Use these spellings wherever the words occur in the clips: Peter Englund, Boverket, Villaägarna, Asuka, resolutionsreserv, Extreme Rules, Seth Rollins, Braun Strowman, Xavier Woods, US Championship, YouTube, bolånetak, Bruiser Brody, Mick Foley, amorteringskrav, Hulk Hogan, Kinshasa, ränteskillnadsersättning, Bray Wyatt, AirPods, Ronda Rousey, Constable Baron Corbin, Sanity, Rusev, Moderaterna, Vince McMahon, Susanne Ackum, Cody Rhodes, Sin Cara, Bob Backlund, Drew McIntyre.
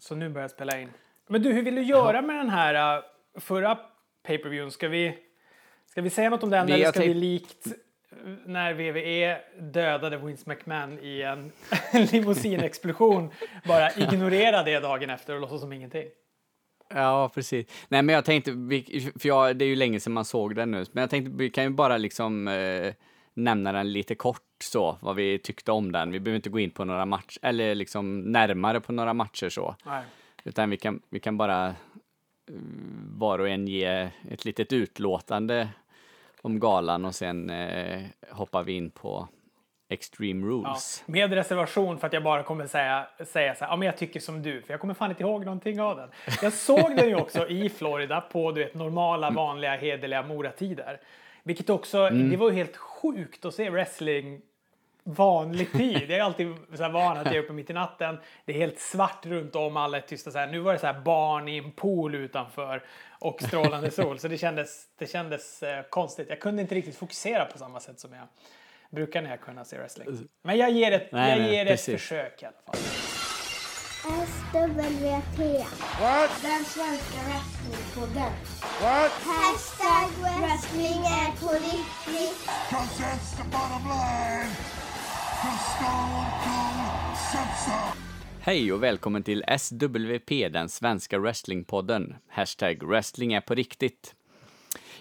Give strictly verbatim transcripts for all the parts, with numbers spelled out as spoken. Så nu börjar jag spela in. Men du, hur vill du göra med den här förra pay-per-viewen? Ska vi, ska vi säga något om den vi eller ska typ... vi likt när W W E dödade Vince McMahon i en limousinexplosion bara ignorera det dagen efter och låtsas som ingenting? Ja, precis. Nej, men jag tänkte, för jag, det är ju länge sedan man såg den nu, men jag tänkte vi kan ju bara liksom eh, nämna den lite kort så, vad vi tyckte om den. Vi behöver inte gå in på några matcher, eller liksom närmare på några matcher så. Nej. Utan vi kan, vi kan bara var och en ge ett litet utlåtande om galan och sen eh, hoppar vi in på Extreme Rules. Ja, med reservation för att jag bara kommer säga, säga så här, ja men jag tycker som du, för jag kommer fan inte ihåg någonting av den. Jag såg den ju också i Florida på du vet, normala, vanliga, hederliga moratider. Vilket också, mm. det var ju helt sjukt att se wrestling vanlig tid. Jag är alltid så här van att jag är uppe mitt i natten. Det är helt svart runt om, alla är tysta så här. Nu var det så här barn i en pool utanför och strålande sol. Så det kändes, det kändes eh, konstigt. Jag kunde inte riktigt fokusera på samma sätt som jag brukar när jag kunna se wrestling. Men jag ger ett, nej, jag nej, ger nej, ett försök i alla fall. S W T. What? Den svenska wrestlingpodden. What? Hashtag wrestling är på riktigt. Cause that's the bottom line. Hej och välkommen till S W P, den svenska wrestlingpodden. Hashtag wrestling är på riktigt.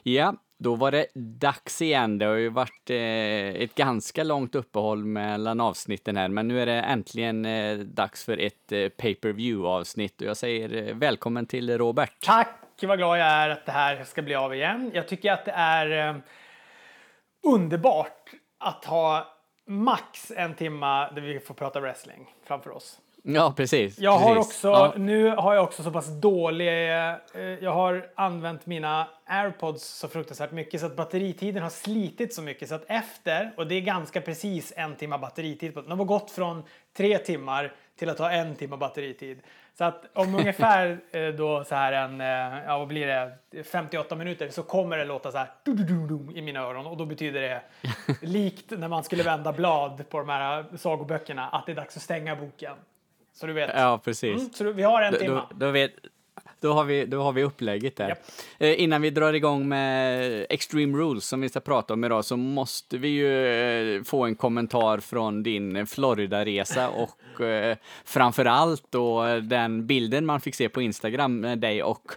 Ja, då var det dags igen. Det har ju varit eh, ett ganska långt uppehåll mellan avsnitten här. Men nu är det äntligen eh, dags för ett eh, pay-per-view-avsnitt. Och jag säger eh, välkommen till Robert. Tack, vad glad jag är att det här ska bli av igen. Jag tycker att det är eh, underbart att ha max en timma där vi får prata wrestling framför oss. Ja, precis. Jag har precis. också, ja. nu har jag också så pass dålig, eh, jag har använt mina AirPods så fruktansvärt mycket så att batteritiden har slitit så mycket så att efter, och det är ganska precis en timma batteritid, de har gått från tre timmar till att ha en timma batteritid. Så att om ungefär eh, då så här en, eh, ja vad blir det, femtioåtta minuter så kommer det låta så här du, du, du, du, i mina öron. Och då betyder det, likt när man skulle vända blad på de här sagoböckerna, att det är dags att stänga boken. Så du vet. Ja, precis. Mm, så du, vi har en timma. Då, då, vet, då, har vi, då har vi upplägget där. Yep. Eh, innan vi drar igång med Extreme Rules som vi ska prata om idag så måste vi ju eh, få en kommentar från din Florida-resa och eh, framförallt då den bilden man fick se på Instagram med dig och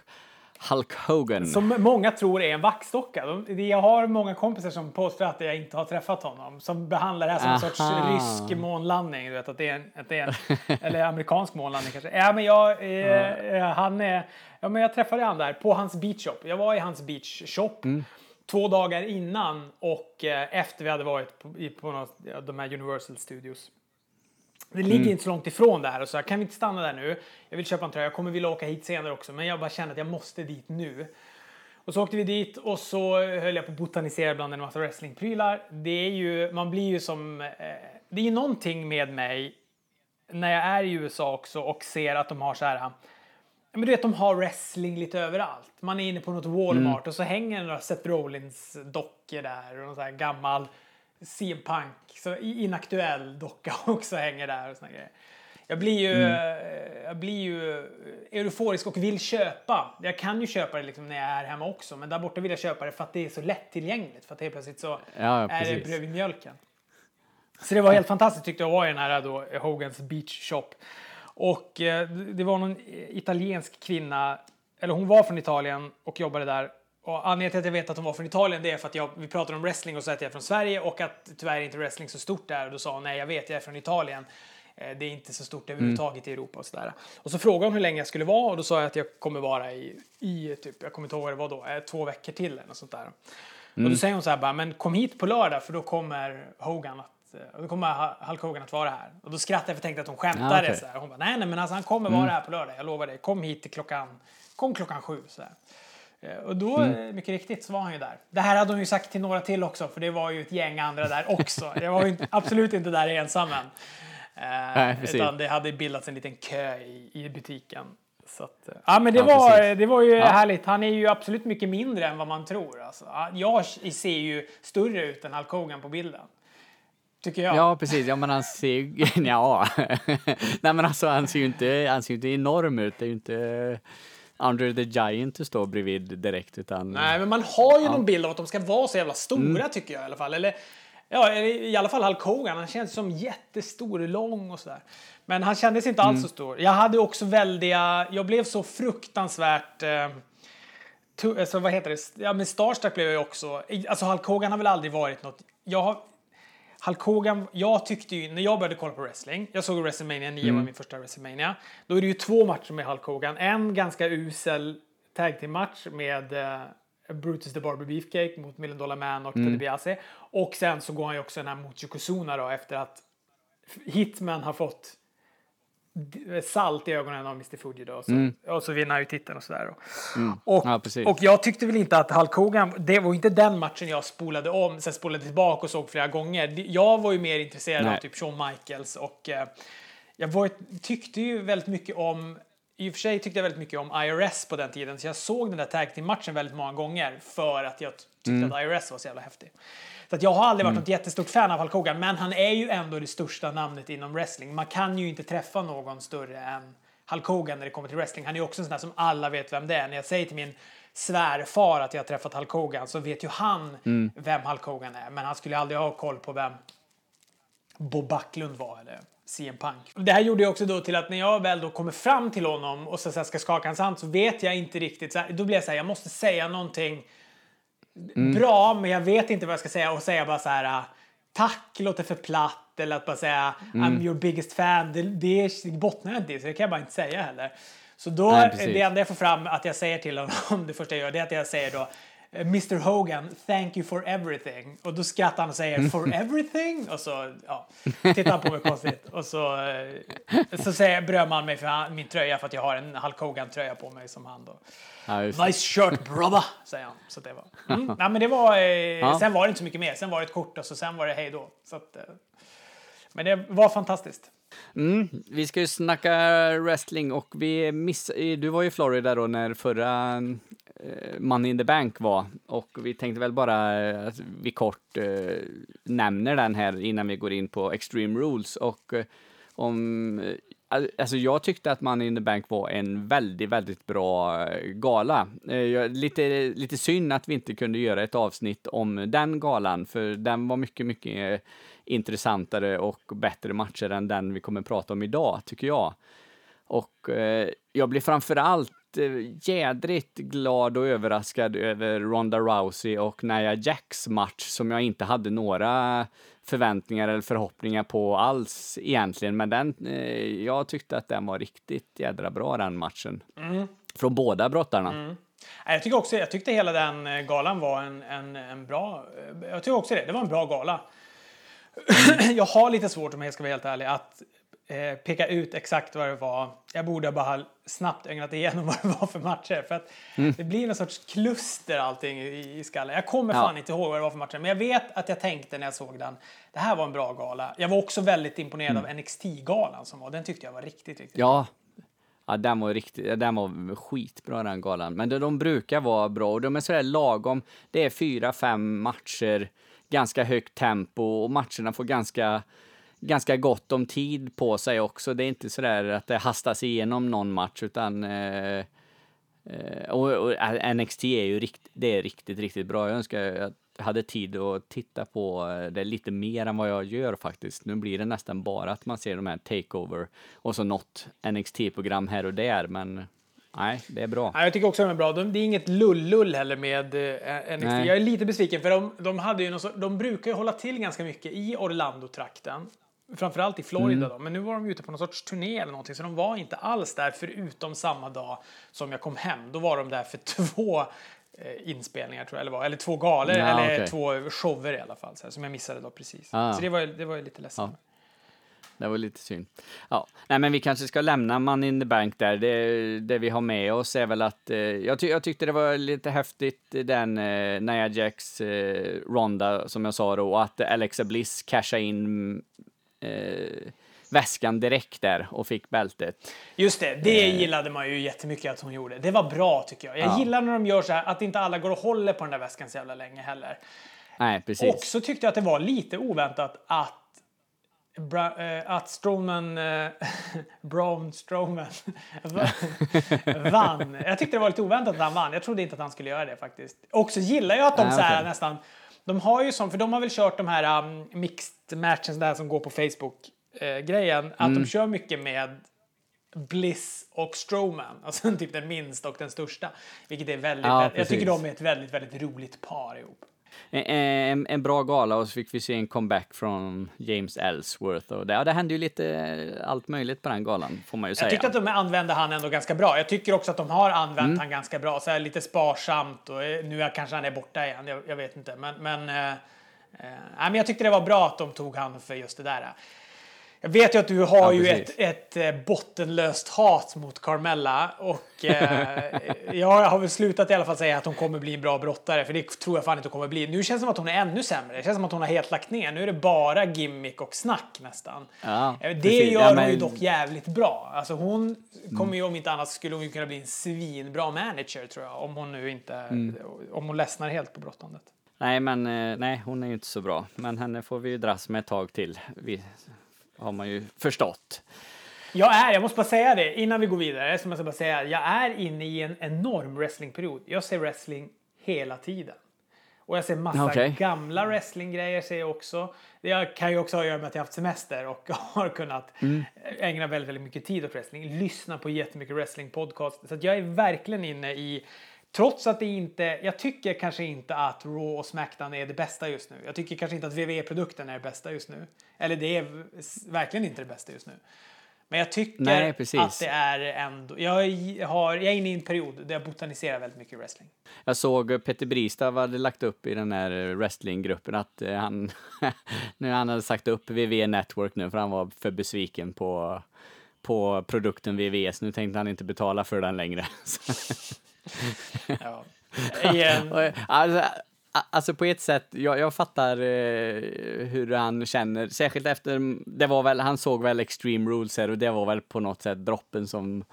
Hulk Hogan. Som många tror är en vaxdocka. Jag har många kompisar som påstår att jag inte har träffat honom. Som behandlar det här som en sorts rysk månlandning. Du vet, att det är en, att det är en, eller amerikansk månlandning kanske. Ja, men jag, eh, han är, ja, men jag träffade han där på hans beach shop. Jag var i hans beach shop mm. två dagar innan och eh, efter vi hade varit på, på något, ja, de här Universal Studios. Det ligger mm. inte så långt ifrån där och så här, kan vi inte stanna där nu? Jag vill köpa en tröja, jag kommer vilja åka hit senare också. Men jag bara kände att jag måste dit nu. Och så åkte vi dit och så höll jag på att botanisera bland en massa wrestlingprylar. Det är ju, man blir ju som... Eh, det är någonting med mig när jag är i U S A också och ser att de har så här... Men du vet, de har wrestling lite överallt. Man är inne på något Walmart mm. och så hänger några Seth Rollins dockor där och någon så här gammal... C M Punk, så inaktuell docka också hänger där och såna grejer. Jag blir ju mm. jag blir ju euforisk och vill köpa. Jag kan ju köpa det liksom när jag är hemma också, men där borta vill jag köpa det för att det är så lättillgängligt, för att helt plötsligt så ja, är det bröd i mjölken. Så det var helt fantastiskt tyckte jag var i den här då Hogans Beach Shop. Och det var någon italiensk kvinna, eller hon var från Italien och jobbade där. Och anledningen till att jag vet att hon var från Italien, det är för att jag, vi pratade om wrestling och så att jag är från Sverige och att tyvärr är inte wrestling så stort där. Och då sa hon, nej jag vet, jag är från Italien. Det är inte så stort överhuvudtaget i Europa och sådär. Och så frågade hon hur länge jag skulle vara och då sa jag att jag kommer vara i, i typ, jag kommer inte ihåg vad det var då, två veckor till eller sånt där. Mm. Och då säger hon så här bara, men kom hit på lördag för då kommer Hogan att och då kommer Hulk Hogan att vara här. Och då skrattade jag för tänkte att hon skämtade. Ah, okay. Så här. Hon bara, nej nej men alltså han kommer vara mm. här på lördag, jag lovar dig. Kom hit till klockan, kom klockan sju så här. Och då, mm. mycket riktigt, så var han ju där. Det här hade hon ju sagt till några till också, för det var ju ett gäng andra där också. Jag var ju inte, absolut inte där ensam än. Eh, Nej, utan det hade bildats en liten kö i, i butiken. Så att, ja, men det, ja, var, det var ju ja. härligt. Han är ju absolut mycket mindre än vad man tror. Alltså. Jag ser ju större ut än Hulk Hogan på bilden. tycker jag. Ja, precis. Ja, men han ser ju... ja. Nej, men alltså, han ser ju inte, han ser ju inte enorm ut. Det är ju inte... Under the Giant att stå bredvid direkt, utan... Nej, men man har ju ja. någon bild av att de ska vara så jävla stora, mm. tycker jag i alla fall. Eller, ja, i alla fall Hulk Hogan. Han kändes som jättestor, lång och sådär. Men han kändes inte alls mm. så stor. Jag hade också väldiga... Jag blev så fruktansvärt... Eh, tu, alltså, vad heter det? Ja, men starstruck blev jag också. Alltså, Hulk Hogan har väl aldrig varit något... Jag har... Hulk Hogan, jag tyckte ju, när jag började kolla på wrestling, jag såg WrestleMania nio, mm. var min första WrestleMania. Då är det ju två matcher med Hulk Hogan. En ganska usel tag team match med uh, Brutus the Barber Beefcake mot Million Dollar Man och mm. Ted DiBiase. Och sen så går han ju också den här mot Yokozuna då, efter att Hitman har fått salt i ögonen av mister Fuji då, och så, mm. och så vinner ju titeln och sådär. Mm. Och, ja, och jag tyckte väl inte att Hulk Hogan, det var inte den matchen jag spolade om, sen spolade tillbaka och såg flera gånger. Jag var ju mer intresserad Nej. av typ Shawn Michaels och eh, jag var, tyckte ju väldigt mycket om, i och för sig tyckte jag väldigt mycket om I R S på den tiden, så jag såg den där tag team matchen väldigt många gånger för att jag tyckte mm. att I R S var så jävla häftig. Så att jag har aldrig varit mm. något jättestort fan av Hulk Hogan, men han är ju ändå det största namnet inom wrestling. Man kan ju inte träffa någon större än Hulk Hogan när det kommer till wrestling. Han är ju också en sån där som alla vet vem det är. När jag säger till min svärfar att jag har träffat Hulk Hogan så vet ju han mm. vem Hulk Hogan är. Men han skulle aldrig ha koll på vem Bob Backlund var eller C M Punk. Det här gjorde jag också då till att när jag väl då kommer fram till honom och så, så ska skaka hans hand så vet jag inte riktigt. Så här, då blir jag så här, jag måste säga någonting... Mm. bra, men jag vet inte vad jag ska säga och säga bara så här: tack låter för platt, eller att bara säga mm. I'm your biggest fan, det, det bottnar inte, så det kan jag bara inte säga heller. Så då, Nej, det enda jag får fram att jag säger till honom, det första jag gör, det är att jag säger då mister Hogan, thank you for everything, och då skrattar han och säger for everything, och så ja, tittar han på mig konstigt och så, så säger, brömmer han mig för min tröja för att jag har en Hulk Hogan-tröja på mig som han då. Ja, nice shirt, brother, säger han. Så det var. Mm. Nej, men det var eh, ja. Sen var det inte så mycket mer. Sen var det ett kort och så sen var det hej då. Så att, eh, men det var fantastiskt. Mm. Vi ska ju snacka wrestling och vi miss. Du var ju i Florida då när förra eh, Money in the Bank var. Och vi tänkte väl bara eh, att vi kort eh, nämner den här innan vi går in på Extreme Rules. Och eh, om... Eh, Alltså jag tyckte att Money in the Bank var en väldigt, väldigt bra gala. Lite, lite synd att vi inte kunde göra ett avsnitt om den galan. För den var mycket, mycket intressantare och bättre matcher än den vi kommer prata om idag, tycker jag. Och jag blev framförallt jädrigt glad och överraskad över Ronda Rousey och Nia Jax match som jag inte hade några förväntningar eller förhoppningar på alls egentligen, men den, eh, jag tyckte att den var riktigt jädra bra den matchen, mm. från båda brottarna. Mm. Jag tycker också, jag tyckte hela den galan var en, en, en bra, jag tycker också det, det var en bra gala. Mm. Jag har lite svårt, om jag ska vara helt ärlig, att eh, peka ut exakt vad det var. Jag borde bara snabbt ögnat igenom vad det var för matcher, för att mm. det blir en sorts kluster allting i, i skallen. Jag kommer ja. fan inte ihåg vad det var för matcher, men jag vet att jag tänkte när jag såg den, det här var en bra gala. Jag var också väldigt imponerad mm. av N X T-galan som var, den tyckte jag var riktigt, riktigt ja. bra. Ja, den var riktigt, den var skitbra den galan, men de brukar vara bra och de är sådär lagom, det är fyra, fem matcher, ganska högt tempo och matcherna får ganska ganska gott om tid på sig också. Det är inte så där att det hastas igenom någon match, utan eh, eh, och, och N X T är ju rikt, det är riktigt, riktigt bra. Jag önskar jag hade tid att titta på det lite mer än vad jag gör faktiskt. Nu blir det nästan bara att man ser de här takeover och så något N X T-program här och där, men nej, det är bra. Nej, jag tycker också att de är bra. De, det är inget lull-lull heller med eh, N X T. Nej. Jag är lite besviken för de, de, hade ju någon så, de brukar ju hålla till ganska mycket i Orlando-trakten. Framförallt i Florida mm. då, men nu var de ute på någon sorts turné eller någonting, så de var inte alls där förutom samma dag som jag kom hem. Då var de där för två eh, inspelningar tror jag, eller, var, eller två galor, ja, eller okay. två shower i alla fall, så här, som jag missade då precis. Ah. Så det var ju det var lite ledsen. Ja. Det var lite synd. Ja. Nej, men vi kanske ska lämna Money in the Bank där. Det, det vi har med oss är väl att... Eh, jag, ty- jag tyckte det var lite häftigt den eh, Nia Jax eh, Ronda som jag sa då, att Alexa Bliss cashade in... Eh, väskan direkt där och fick bältet. Just det, det eh. gillade man ju jättemycket att hon gjorde. Det var bra tycker jag. Jag ja. gillar när de gör så här att inte alla går och håller på den där väskan så jävla länge heller. Nej, precis. Och så tyckte jag att det var lite oväntat att Bra, eh, att Strowman eh, Braun Strowman vann. Jag tyckte det var lite oväntat att han vann. Jag trodde inte att han skulle göra det faktiskt. Och så gillar jag att de ah, så här okay. nästan de har ju som, för de har väl kört de här um, mixed matchen där som går på Facebook eh, grejen att mm. de kör mycket med Bliss och Strowman, alltså typ den minst och den största, vilket är väldigt, ah, väldigt jag tycker de är ett väldigt väldigt roligt par ihop. En, en bra gala, och så fick vi se en comeback från James Ellsworth och det, ja, det hände ju lite allt möjligt på den galan, får man ju säga. Jag tyckte att de använde han ändå ganska bra. Jag tycker också att de har använt mm. han ganska bra, så här lite sparsamt, och nu är kanske han är borta igen, jag, jag vet inte, men, men, eh, eh, men jag tyckte det var bra att de tog han för just det där. Jag vet ju att du har ja, ju ett, ett bottenlöst hat mot Carmella, och eh, jag har väl slutat i alla fall säga att hon kommer bli en bra brottare, för det tror jag fan inte hon kommer bli. Nu känns det som att hon är ännu sämre. Det känns som att hon har helt lagt ner. Nu är det bara gimmick och snack nästan. Ja, det precis. Gör ja, men... hon ju dock jävligt bra. Alltså hon kommer ju, om inte annars skulle hon ju kunna bli en svinbra manager, tror jag, om hon nu inte mm. om hon ledsnar helt på brottandet. Nej, men nej, hon är ju inte så bra. Men henne får vi ju dras med ett tag till. Vi... har man ju förstått. Jag är, jag måste bara säga det innan vi går vidare, så måste jag bara säga jag är inne i en enorm wrestlingperiod. Jag ser wrestling hela tiden. Och jag ser massa okay. gamla wrestlinggrejer ser jag också. Jag kan ju också ha att göra med att jag haft semester och har kunnat mm. ägna väldigt, väldigt mycket tid åt wrestling. Lyssna på jättemycket wrestlingpodcast. Så att jag är verkligen inne i, trots att det inte, jag tycker kanske inte att Raw och Smackdown är det bästa just nu. Jag tycker kanske inte att W W E-produkten är det bästa just nu. Eller det är verkligen inte det bästa just nu. Men jag tycker Nej, att det är ändå... Jag, har, jag är inne i en period där jag botaniserar väldigt mycket wrestling. Jag såg Petter Bristav hade lagt upp i den här wrestlinggruppen att han, nu han hade sagt upp W W E Network nu, för han var för besviken på, på produkten W W S. Nu tänkte han inte betala för den längre. ja. Igen. Alltså, alltså på ett sätt jag, jag fattar eh, hur han känner, särskilt efter det var väl, han såg väl Extreme Rules här, och det var väl på något sätt droppen som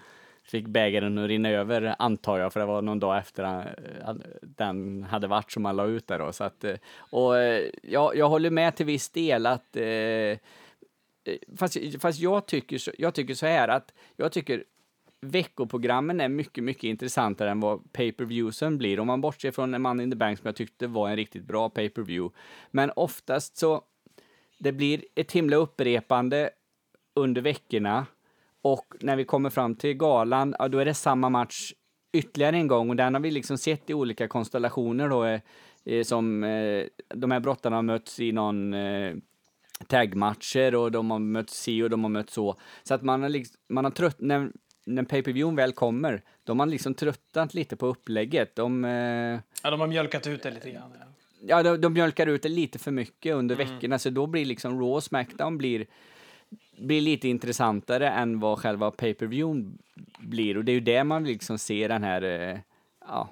fick bägaren att rinna över, antar jag, för det var någon dag efter han, han, den hade varit som han la ut där då, så att, och jag, jag håller med till viss del att eh, fast, fast jag tycker jag tycker så här att jag tycker veckoprogrammen är mycket, mycket intressantare än vad pay-per-viewsen blir. Om man bortser från en Money in the Bank som jag tyckte var en riktigt bra pay-per-view. Men oftast så det blir ett himla upprepande under veckorna, och när vi kommer fram till galan, ja, då är det samma match ytterligare en gång, och den har vi liksom sett i olika konstellationer då, eh, som eh, de här brottarna har mötts i någon... Eh, tagmatcher, och de har mött si och de har mött så. Så att man har, liksom, man har trött... När, när pay-per-viewen väl kommer, de har liksom tröttat lite på upplägget. De, eh, ja, de har mjölkat ut det lite grann. Ja, ja de, de mjölkar ut det lite för mycket under mm. veckorna, så då blir liksom Raw och Smackdown blir, blir lite intressantare än vad själva pay-per-viewen blir. Och det är ju det man liksom ser den här eh, ja,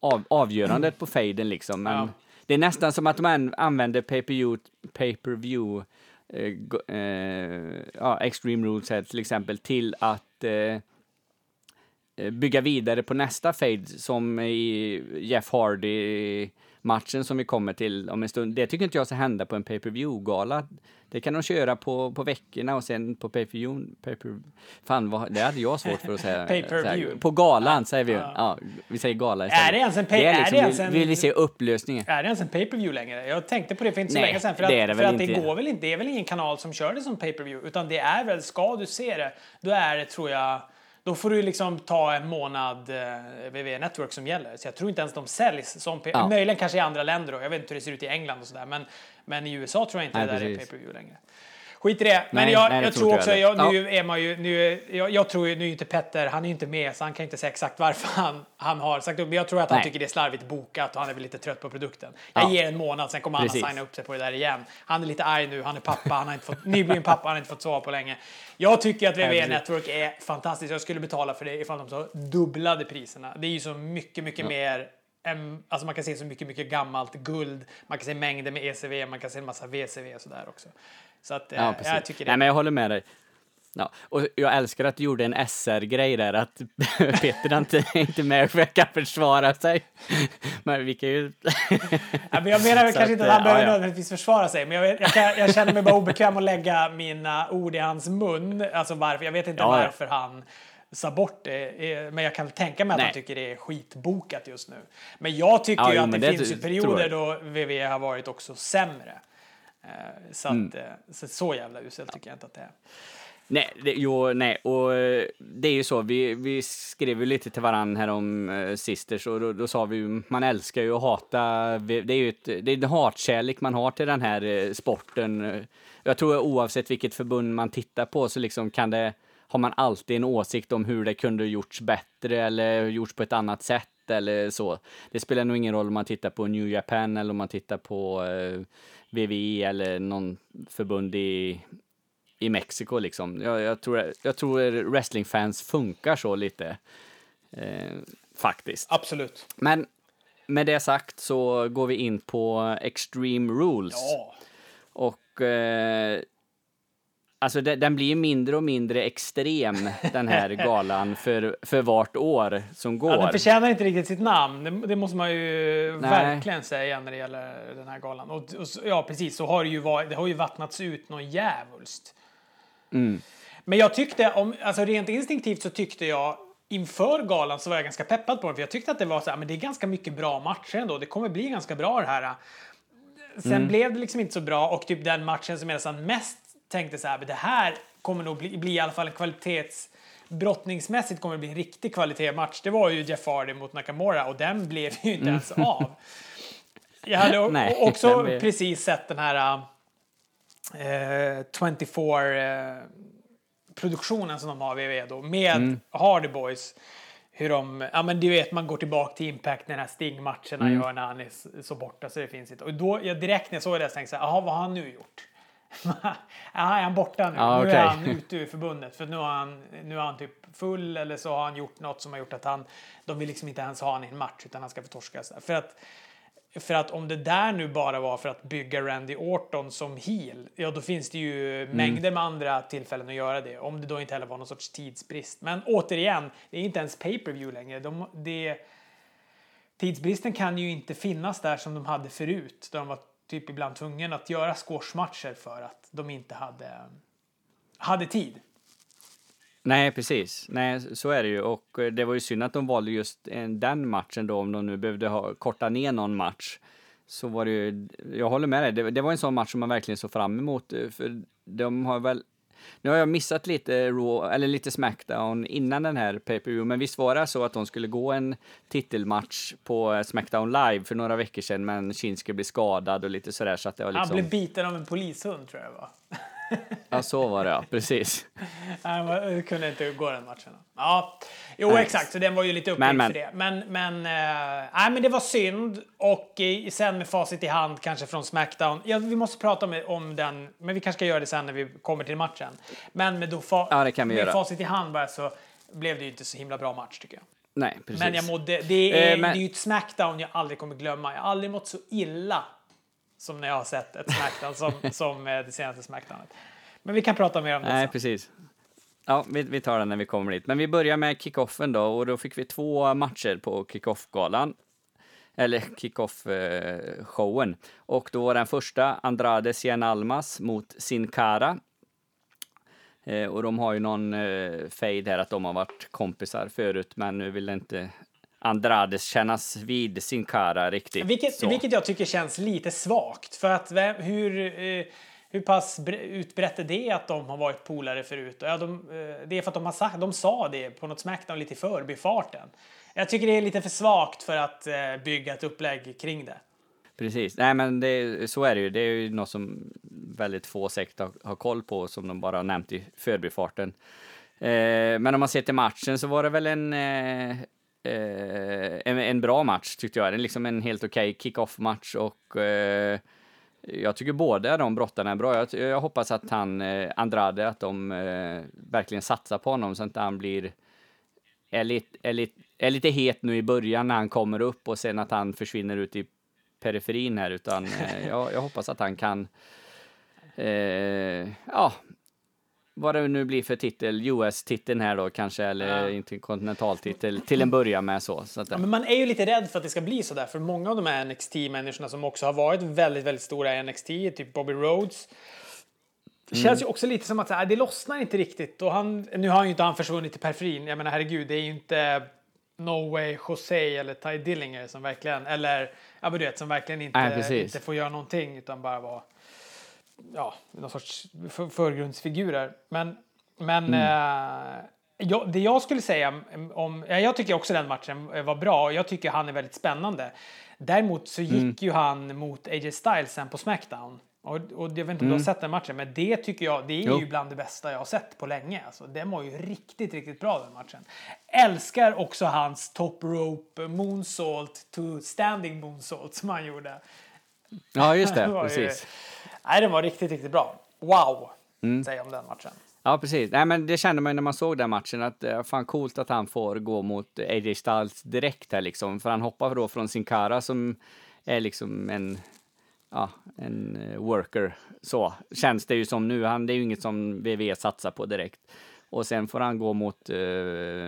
av, avgörandet på fejden liksom. Men ja. Det är nästan som att man använder pay-per-view... pay-per-view Eh, eh, ja, Extreme Rules här, till exempel, till att eh, bygga vidare på nästa fade, som i Jeff Hardy matchen som vi kommer till om en stund. Det tycker inte jag ska hända på en pay-per-view-gala. Det kan de köra på, på veckorna och sen på pay-per-view... Pay-per- fan, vad, det hade jag svårt för att säga. Pay-per-view. På galan säger vi ju. Ja, vi säger gala istället. Är det ens en pay-per-view? Liksom, vi, vi ser upplösningen. Är det ens en pay-per-view längre? Jag tänkte på det för inte så Nej, länge sedan. För att, det, är det, för att det går väl inte. Det är väl ingen kanal som kör det som pay-per-view, utan det är väl, ska du se det, då är det, tror jag... Då får du liksom ta en månad eh, W W E Network som gäller. Så jag tror inte ens de säljs som... Pay- ja. Möjligen kanske i andra länder då. Jag vet inte hur det ser ut i England och sådär. Men, men i U S A tror jag inte nej, det där precis. Är pay-per-view längre. Skit i det. Nej, men jag, nej, jag tror också... Jag, jag, nu ja. är man ju... Nu, jag, jag tror ju... Nu är inte Petter... Han är ju inte med, så han kan inte säga exakt varför han, han har sagt upp. Men jag tror att han nej. tycker det är slarvigt bokat, och han är väl lite trött på produkten. Jag ja. ger en månad, sen kommer han precis. att signa upp sig på det där igen. Han är lite arg nu. Han är pappa. Han har inte fått... Nybliven pappa. Han har inte fått sova på länge. Jag tycker att W W E Network är fantastiskt. Jag skulle betala för det ifall de så dubblade priserna. Det är ju så mycket, mycket ja. mer... Alltså man kan se så mycket, mycket gammalt guld. Man kan se mängder med E C V. Man kan se en massa V C V och sådär också. Så att, ja, jag tycker det. Nej, men jag håller med dig. Ja, och jag älskar att du gjorde en S R-grej där, att Peter inte, inte med för att kan försvara sig. Men vi kan ju... Ja, men jag menar kanske att, inte att han ja, behöver ja. nödvändigtvis försvara sig, men jag, jag, kan, jag känner mig bara obekväm att lägga mina ord i hans mun. Alltså varför, jag vet inte ja, varför ja. han sa bort det, men jag kan tänka mig att Nej. han tycker det är skitbokat just nu. Men jag tycker ja, ju att det, det finns det, ju perioder då W W E har varit också sämre. Så, att, mm. så, så jävla uselt tycker jag inte att det är. Nej, det, jo, nej, och det är ju så, vi, vi skrev ju lite till varandra här om eh, sisters, och då, då sa vi ju, man älskar ju att hata, det är ju ett, det är en hatkärlek man har till den här eh, sporten. Jag tror oavsett vilket förbund man tittar på så liksom kan det, har man alltid en åsikt om hur det kunde gjorts bättre eller gjorts på ett annat sätt eller så. Det spelar nog ingen roll om man tittar på New Japan eller om man tittar på eh, W W E eller någon förbund i... i Mexiko liksom. Jag, jag tror jag tror wrestlingfans funkar så lite eh, faktiskt. Absolut. Men med det sagt så går vi in på Extreme Rules. Ja. Och eh, alltså de, den blir mindre och mindre extrem den här galan för för vart år som går. Ja, den förtjänar inte riktigt sitt namn. Det, det måste man ju Nej. verkligen säga när det gäller den här galan. Och, och ja precis, så har det ju varit, det har ju vattnats ut någon jävulst. Mm. Men jag tyckte, om, alltså rent instinktivt så tyckte jag inför galan så var jag ganska peppad på den, för jag tyckte att det var så här, men det är ganska mycket bra matcher ändå, det kommer bli ganska bra det här. Sen mm. blev det liksom inte så bra, och typ den matchen som jag nästan mest tänkte så här, men det här kommer nog bli, bli i alla fall kvalitets, brottningsmässigt kommer det bli en riktig kvalitetsmatch, det var ju Jeff Hardy mot Nakamura, och den blev ju inte mm. ens av. Jag hade Nej, också blev... precis sett den här Uh, tjugofyra-produktionen uh, som de har W W E då, med mm. Hardy Boys, hur de, ja men du vet, man går tillbaka till Impact när den här Sting-matcherna mm. gör när han är så borta så det finns inte, och då, jag direkt när jag såg det så tänkte jag, jaha, vad har han nu gjort? Jaha, är han borta nu? Ah, okay. Nu är han ute ur förbundet, för nu har han, nu är han typ full, eller så har han gjort något som har gjort att han, de vill liksom inte ens ha han i en match, utan han ska förtorskas, för att För att om det där nu bara var för att bygga Randy Orton som heel, ja då finns det ju mm. mängder med andra tillfällen att göra det. Om det då inte heller var någon sorts tidsbrist. Men återigen, det är inte ens pay-per-view längre. De, det, tidsbristen kan ju inte finnas där som de hade förut. Där de var typ ibland tvungna att göra squashmatcher för att de inte hade, hade tid. Nej, precis. Nej, så är det ju. Och det var ju synd att de valde just den matchen då, om de nu behövde ha, korta ner någon match. Så var det ju, jag håller med dig. Det, det var en sån match som man verkligen såg fram emot. För de har väl, nu har jag missat lite Raw, eller lite Smackdown innan den här pay-per-view. Men visst var det så att de skulle gå en titelmatch på Smackdown Live för några veckor sedan. Men Shinsuke blev skadad och lite sådär. Så att det var liksom... Han blev biten av en polishund, tror jag var. Ja, så var det, ja, precis. Nej, jag kunde inte gå den matchen. Ja, jo, nej. Exakt, så den var ju lite uppbyggd för det. Men, men, äh, nej, men det var synd, och äh, sen med facit i hand kanske från Smackdown. Ja, vi måste prata om, om den, men vi kanske ska göra det sen när vi kommer till matchen. Men med, då fa- ja, det kan vi med göra. Facit i hand bara, så blev det ju inte så himla bra match, tycker jag. Nej, precis. Men jag mådde, det, är, eh, men... det är ju ett Smackdown jag aldrig kommer glömma. Jag har aldrig mått så illa som när jag har sett ett Smackdown som, som det senaste Smackdownet. Men vi kan prata mer om det. Nej, precis. Ja, vi, vi tar den när vi kommer dit. Men vi börjar med kickoffen då. Och då fick vi två matcher på kickoff-galan. Eller kickoff-showen. Och då var den första Andrade Cien Almas mot Sin Cara. Eh, och de har ju någon eh, fade här att de har varit kompisar förut. Men nu vill inte... Andrades kännas vid Sin Cara riktigt. Vilket, vilket jag tycker känns lite svagt. För att vem, hur, eh, hur pass bre- utbrett är det att de har varit polare förut? Ja, de, eh, det är för att de, har sagt, de sa det på något Smackdown lite i förbifarten. Jag tycker det är lite för svagt för att eh, bygga ett upplägg kring det. Precis, nej men det, så är det ju. Det är ju något som väldigt få säkert har, har koll på, som de bara har nämnt i förbifarten. Eh, men om man ser till matchen så var det väl en... Eh, Uh, en, en bra match tyckte jag. Det är liksom en helt okej okay kick-off-match, och uh, jag tycker båda de brottarna är bra. Jag, jag hoppas att han, uh, Andrade, att de uh, verkligen satsar på honom så att han blir är lite, är, lite, är lite het nu i början när han kommer upp, och sen att han försvinner ut i periferin här, utan uh, jag, jag hoppas att han kan uh, ja vad det nu blir för titel, U S-titeln här då kanske, eller ja. inte kontinentaltitel till en början med så. så att, ja, men man är ju lite rädd för att det ska bli så där, för många av de här N X T-människorna som också har varit väldigt, väldigt stora i N X T, typ Bobby Rhodes, det känns mm. ju också lite som att så här, det lossnar inte riktigt, och han, nu har ju inte han försvunnit i periferin, jag menar herregud, det är ju inte No Way Jose eller Ty Dillinger som verkligen, eller ja, men du vet, som verkligen inte, ja, inte får göra någonting utan bara vara ja, någon sorts för- förgrundsfigurer. Men, men mm. eh, jag, det jag skulle säga om... Ja, jag tycker också den matchen var bra. Jag tycker han är väldigt spännande. Däremot så gick mm. ju han mot A J Styles sen på Smackdown. Och, och jag vet inte om mm. du har sett den matchen, men det tycker jag, det är jo. ju bland det bästa jag har sett på länge. Alltså, den var ju riktigt, riktigt bra den matchen. Älskar också hans top rope moonsault to standing moonsault som han gjorde. Ja, just det. det precis. Ju, nej, den var riktigt, riktigt bra. Wow, mm. säger jag om den matchen. Ja, precis. Nej, men det kände man ju när man såg den matchen, att fan coolt att han får gå mot A J Styles direkt här liksom. För han hoppar då från Sin Cara som är liksom en, ja, en worker. Så känns det ju som nu. Han, det är ju inget som W W E satsar på direkt. Och sen får han gå mot uh,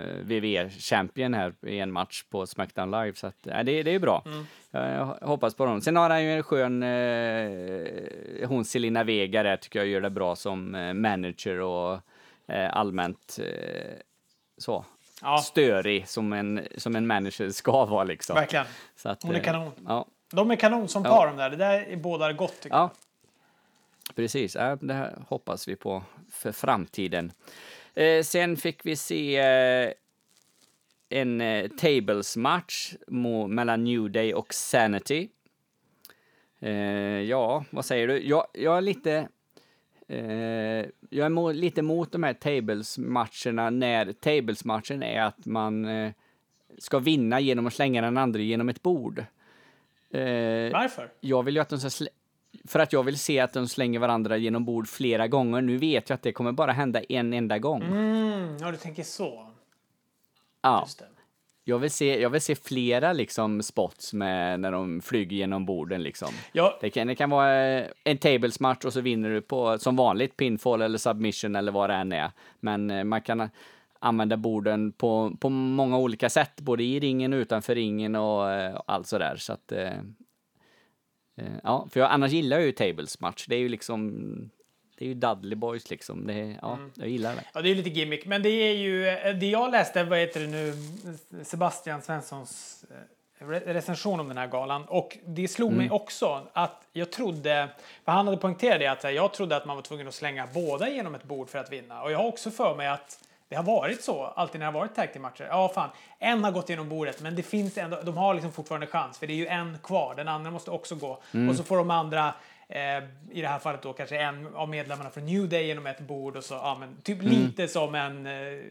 W W E-champion här i en match på Smackdown Live. Så att, äh, det, det är ju bra. Mm. Jag hoppas på dem. Sen har han ju en skön... Eh, hon Selena Vega där tycker jag gör det bra som manager och eh, allmänt eh, så ja. störig som en, som en manager ska vara liksom. Verkligen. Så att, hon är kanon. Ja. De är kanon som par ja. de där. Det där är båda gott tycker ja. jag. Precis. Ja, det här hoppas vi på för framtiden. Eh, sen fick vi se eh, en eh, tables-match mo- mellan New Day och Sanity. Eh, ja, vad säger du? Jag, jag är lite eh, jag är mo- lite mot de här tables-matcherna när tables-matchen är att man eh, ska vinna genom att slänga den andra genom ett bord. Eh, Varför? Jag vill ju att de ska slä- För att jag vill se att de slänger varandra genom bord flera gånger. Nu vet jag att det kommer bara hända en enda gång. Mm, ja, du tänker så. Ja. Just det. Jag vill se, jag vill se flera liksom spots med när de flyger genom borden liksom. Ja. Det kan, det kan vara en tables match och så vinner du på som vanligt pinfall eller submission eller vad det än är. Men man kan använda borden på, på många olika sätt. Både i ringen och utanför ringen och, och allt sådär. Så att... Ja, för jag annars gillar jag ju tables match. Det är ju liksom det är ju Dudley Boys liksom. Det är, ja, mm. jag gillar det. Ja, det är ju lite gimmick, men det är ju det jag läste, vad heter det nu, Sebastian Svenssons recension om den här galan, och det slog mm. mig också att jag trodde, för han hade poängterat det, att jag trodde att man var tvungen att slänga båda genom ett bord för att vinna, och jag har också för mig att det har varit så, alltid när det har varit tag team-matcher. Ja, fan, en har gått genom bordet, men det finns ändå, de har liksom fortfarande chans, för det är ju en kvar, den andra måste också gå. Mm. Och så får de andra, eh, i det här fallet då, kanske en av medlemmarna från New Day genom ett bord. Och så, ja, men typ mm. lite som en,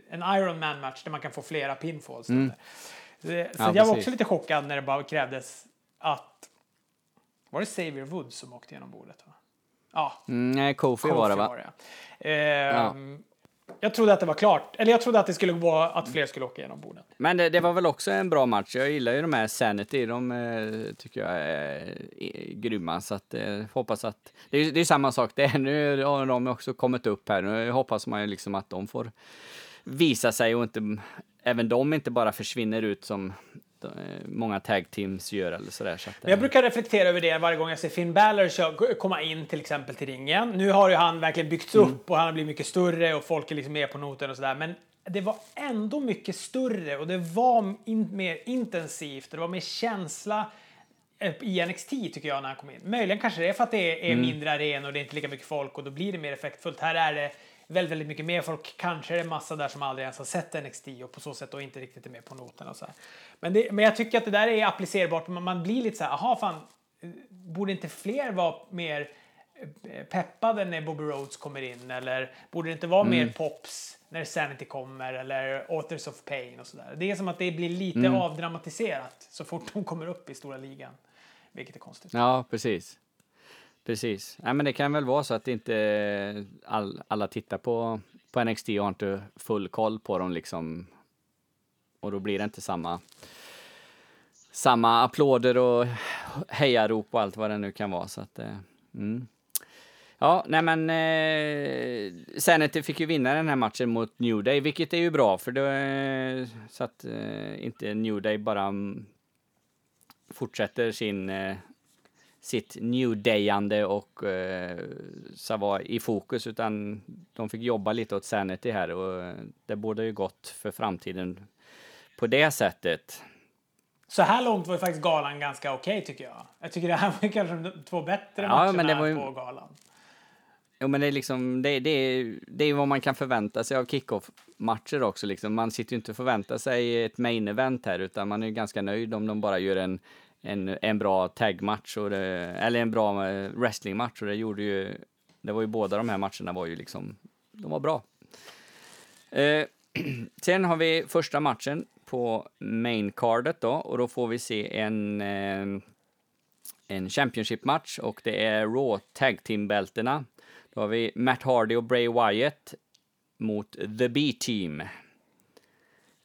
en Iron Man-match där man kan få flera pinfalls. Mm. Så, så ja, jag var precis. också lite chockad när det bara krävdes att... Var det Xavier Woods som åkte genom bordet? Va? Ja. Mm, nej, Kofi var det, va? Var det. Eh, ja. Jag trodde att det var klart. Eller jag trodde att det skulle vara att fler skulle åka genom borden. Men det, det var väl också en bra match. Jag gillar ju de här Sanity. De eh, tycker jag är, är grymma. Så att, eh, hoppas att... Det är ju samma sak. Det är, nu har de också kommit upp här. Nu hoppas man ju liksom att de får visa sig. Och inte, även de inte bara försvinner ut som de, många tag teams gör. Eller så där, så att, eh. Jag brukar reflektera över det varje gång jag ser Finn Balor komma in till exempel till ringen. Nu har ju han verkligen byggts mm. upp och han har blivit mycket större och folk är liksom med på noten och sådär. Men det var ändå mycket större och det var in, mer intensivt. Det var mer känsla i N X T tycker jag när han kom in. Möjligen kanske det är för att det är, är mm. mindre arena och det är inte lika mycket folk och då blir det mer effektfullt. Här är det väldigt, väldigt mycket mer folk. Kanske är det massa där som aldrig ens har sett N X T och på så sätt då inte riktigt är med på noterna och så här. Men, det, men jag tycker att det där är applicerbart. Man, man blir lite så här, aha fan, borde inte fler vara mer peppade när Bobby Rhodes kommer in? Eller borde det inte vara mm. mer pops när Sanity kommer? Eller Authors of Pain och sådär. Det är som att det blir lite mm. avdramatiserat så fort de kommer upp i stora ligan. Vilket är konstigt. Ja, precis. Precis. Ja, men det kan väl vara så att inte all, alla tittar på, på N X T och har inte full koll på dem liksom. Och då blir det inte samma samma applåder och hejarop och allt vad det nu kan vara. Så att, mm. Ja, nej men eh, Sanity fick ju vinna den här matchen mot New Day, vilket är ju bra för det, eh, så att eh, inte New Day bara m- fortsätter sin eh, sitt New Dayande och eh, så var i fokus, utan de fick jobba lite åt Sanity här och det borde ju gått för framtiden på det sättet. Så här långt var ju faktiskt galan ganska okej okay, tycker jag. Jag tycker det här var kanske de två bättre matcherna, ja, men det var ju... på galan. Jo, men det är liksom det, det, är, det är vad man kan förvänta sig av kickoff-matcher också liksom. Man sitter ju inte och förväntar sig ett main event här, utan man är ju ganska nöjd om de bara gör en en, en bra tagmatch och det, eller en bra wrestlingmatch, och det gjorde ju, det var ju båda de här matcherna var ju liksom, de var bra. Eh, sen har vi första matchen på maincardet då, och då får vi se en eh, en championship-match, och det är Raw Tag Team-bälterna. Då har vi Matt Hardy och Bray Wyatt mot The B Team.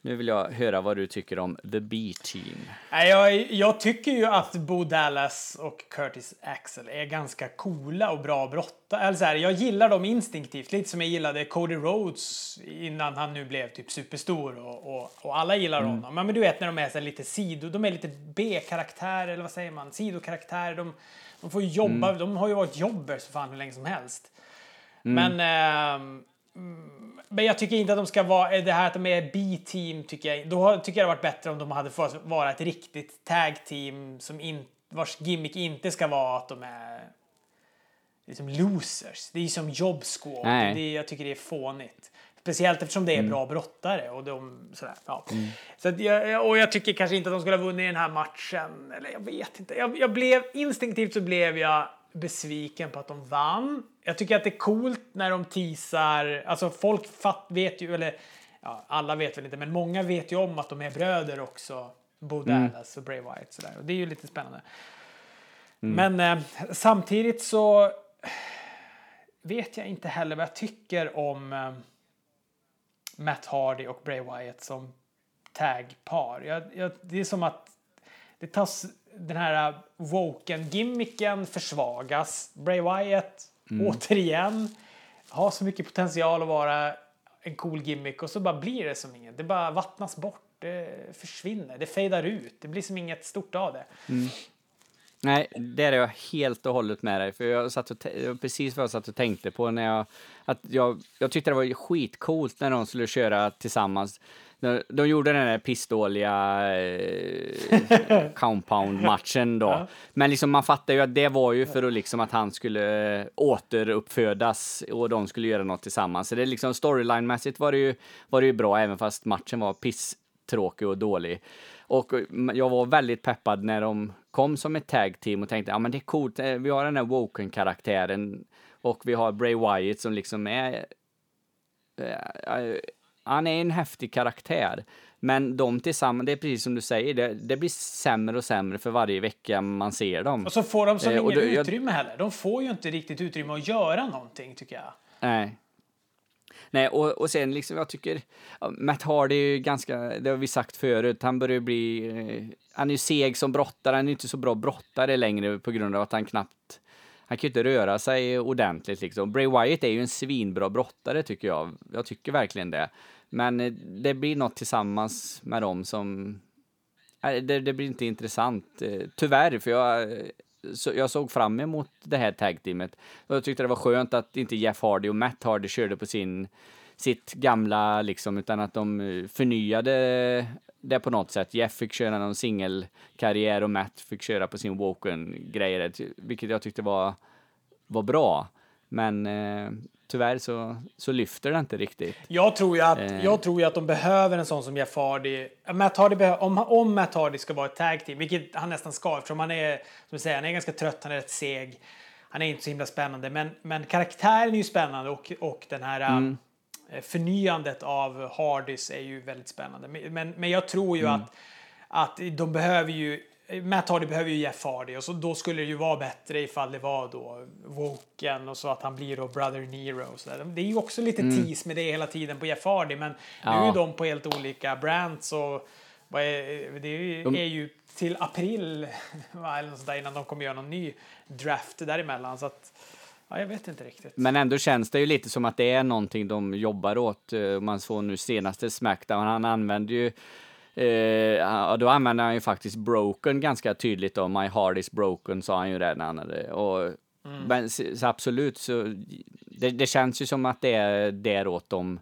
Nu vill jag höra vad du tycker om The B Team. Jag, jag tycker ju att Bo Dallas och Curtis Axel är ganska coola och bra brottare. Alltså här, jag gillar dem instinktivt, lite som jag gillade Cody Rhodes innan han nu blev typ superstor, och, och, och alla gillar mm. honom. Men, men du vet när de är så här lite sido, de är lite B-karaktärer eller vad säger man, sidokaraktärer. De, de får jobba, mm. de har ju varit jobber så fan hur länge som helst. Mm. Men... Eh, men jag tycker inte att de ska vara det här att de är B-team, tycker jag. Då tycker jag det hade varit bättre om de hade fått vara ett riktigt tag-team som in, vars gimmick inte ska vara att de är liksom losers. Det är ju som jobbskåp. Jag tycker det är fånigt. Speciellt eftersom det är bra brottare och de sådär, ja. Mm. Så att jag, och jag tycker kanske inte att de skulle ha vunnit den här matchen, eller jag vet inte. Jag, jag blev instinktivt så blev jag besviken på att de vann. Jag tycker att det är coolt när de teasar, alltså folk fatt, vet ju, eller ja, alla vet väl inte, men många vet ju om att de är bröder också, Bo Dallas mm. och Bray Wyatt sådär, och det är ju lite spännande. Mm. Men eh, samtidigt så vet jag inte heller vad jag tycker om eh, Matt Hardy och Bray Wyatt som tagpar. Jag, jag, det är som att det tas, den här woken-gimmicken försvagas. Bray Wyatt mm. återigen har så mycket potential att vara en cool gimmick, och så bara blir det som inget. Det bara vattnas bort, det försvinner, det fejdar ut. Det blir som inget stort av det. Mm. Nej, det är jag helt och hållet med dig. För jag satt och te- precis vad jag satt och tänkte på när jag... Att jag, jag tyckte det var skitcoolt när de skulle köra tillsammans. De, de gjorde den där pissdåliga eh, compound-matchen då. Ja. Men liksom man fattar ju att det var ju för att, liksom att han skulle återuppfödas och de skulle göra något tillsammans. Så det liksom storyline-mässigt var det ju, var det ju bra, även fast matchen var pisstråkig och dålig. Och jag var väldigt peppad när de kom som ett tag-team och tänkte, ja men det är coolt, vi har den här Woken-karaktären och vi har Bray Wyatt som liksom är... Äh, han är en häftig karaktär, men de tillsammans, det är precis som du säger, det, det blir sämre och sämre för varje vecka man ser dem. Och så får de som eh, ingen du, utrymme jag, heller. De får ju inte riktigt utrymme att göra någonting, tycker jag. Nej. Nej, och, och sen liksom, jag tycker Matt Hardy är ju ganska, det har vi sagt förut, han börjar bli, han är ju seg som brottare, han är inte så bra brottare längre på grund av att han knappt, han kan ju inte röra sig ordentligt liksom. Bray Wyatt är ju en svinbra brottare, tycker jag. Jag tycker verkligen det. Men det blir något tillsammans med dem som... Det, det blir inte intressant. Tyvärr, för jag, så, jag såg fram emot det här tag-teamet. Och jag tyckte det var skönt att inte Jeff Hardy och Matt Hardy körde på sin, sitt gamla, liksom, utan att de förnyade det på något sätt. Jeff fick köra någon singelkarriär och Matt fick köra på sin Woken-grejer, vilket jag tyckte var, var bra. Men... Eh, tyvärr så, så lyfter det inte riktigt. Jag tror ju att, eh. jag tror ju att de behöver en sån som Jeff Hardy. Matt Hardy behö- om, om Matt Hardy ska vara ett tag team, vilket han nästan ska, eftersom han är, som säger, han är ganska trött, han är rätt seg, han är inte så himla spännande. Men, men karaktären är ju spännande, och, och den här mm. förnyandet av Hardys är ju väldigt spännande. Men, men jag tror ju mm. att, att de behöver ju, Matt Hardy behöver ju Jeff Hardy, och så, då skulle det ju vara bättre ifall det var då Woken och så att han blir då Brother Nero. Så där. Det är ju också lite mm. tease med det hela tiden på Jeff Hardy, men ja. Nu är de på helt olika brands, och vad är, det är ju, de... är ju till april eller något sådär innan de kommer göra någon ny draft däremellan. Så att, Ja, jag vet inte riktigt. Men ändå känns det ju lite som att det är någonting de jobbar åt. Man såg nu senaste Smackdown. Han använde ju... Eh, då använde han ju faktiskt broken ganska tydligt. Då. My heart is broken, sa han ju redan. Och, mm. Men så absolut, så, det, det känns ju som att det är däråt de,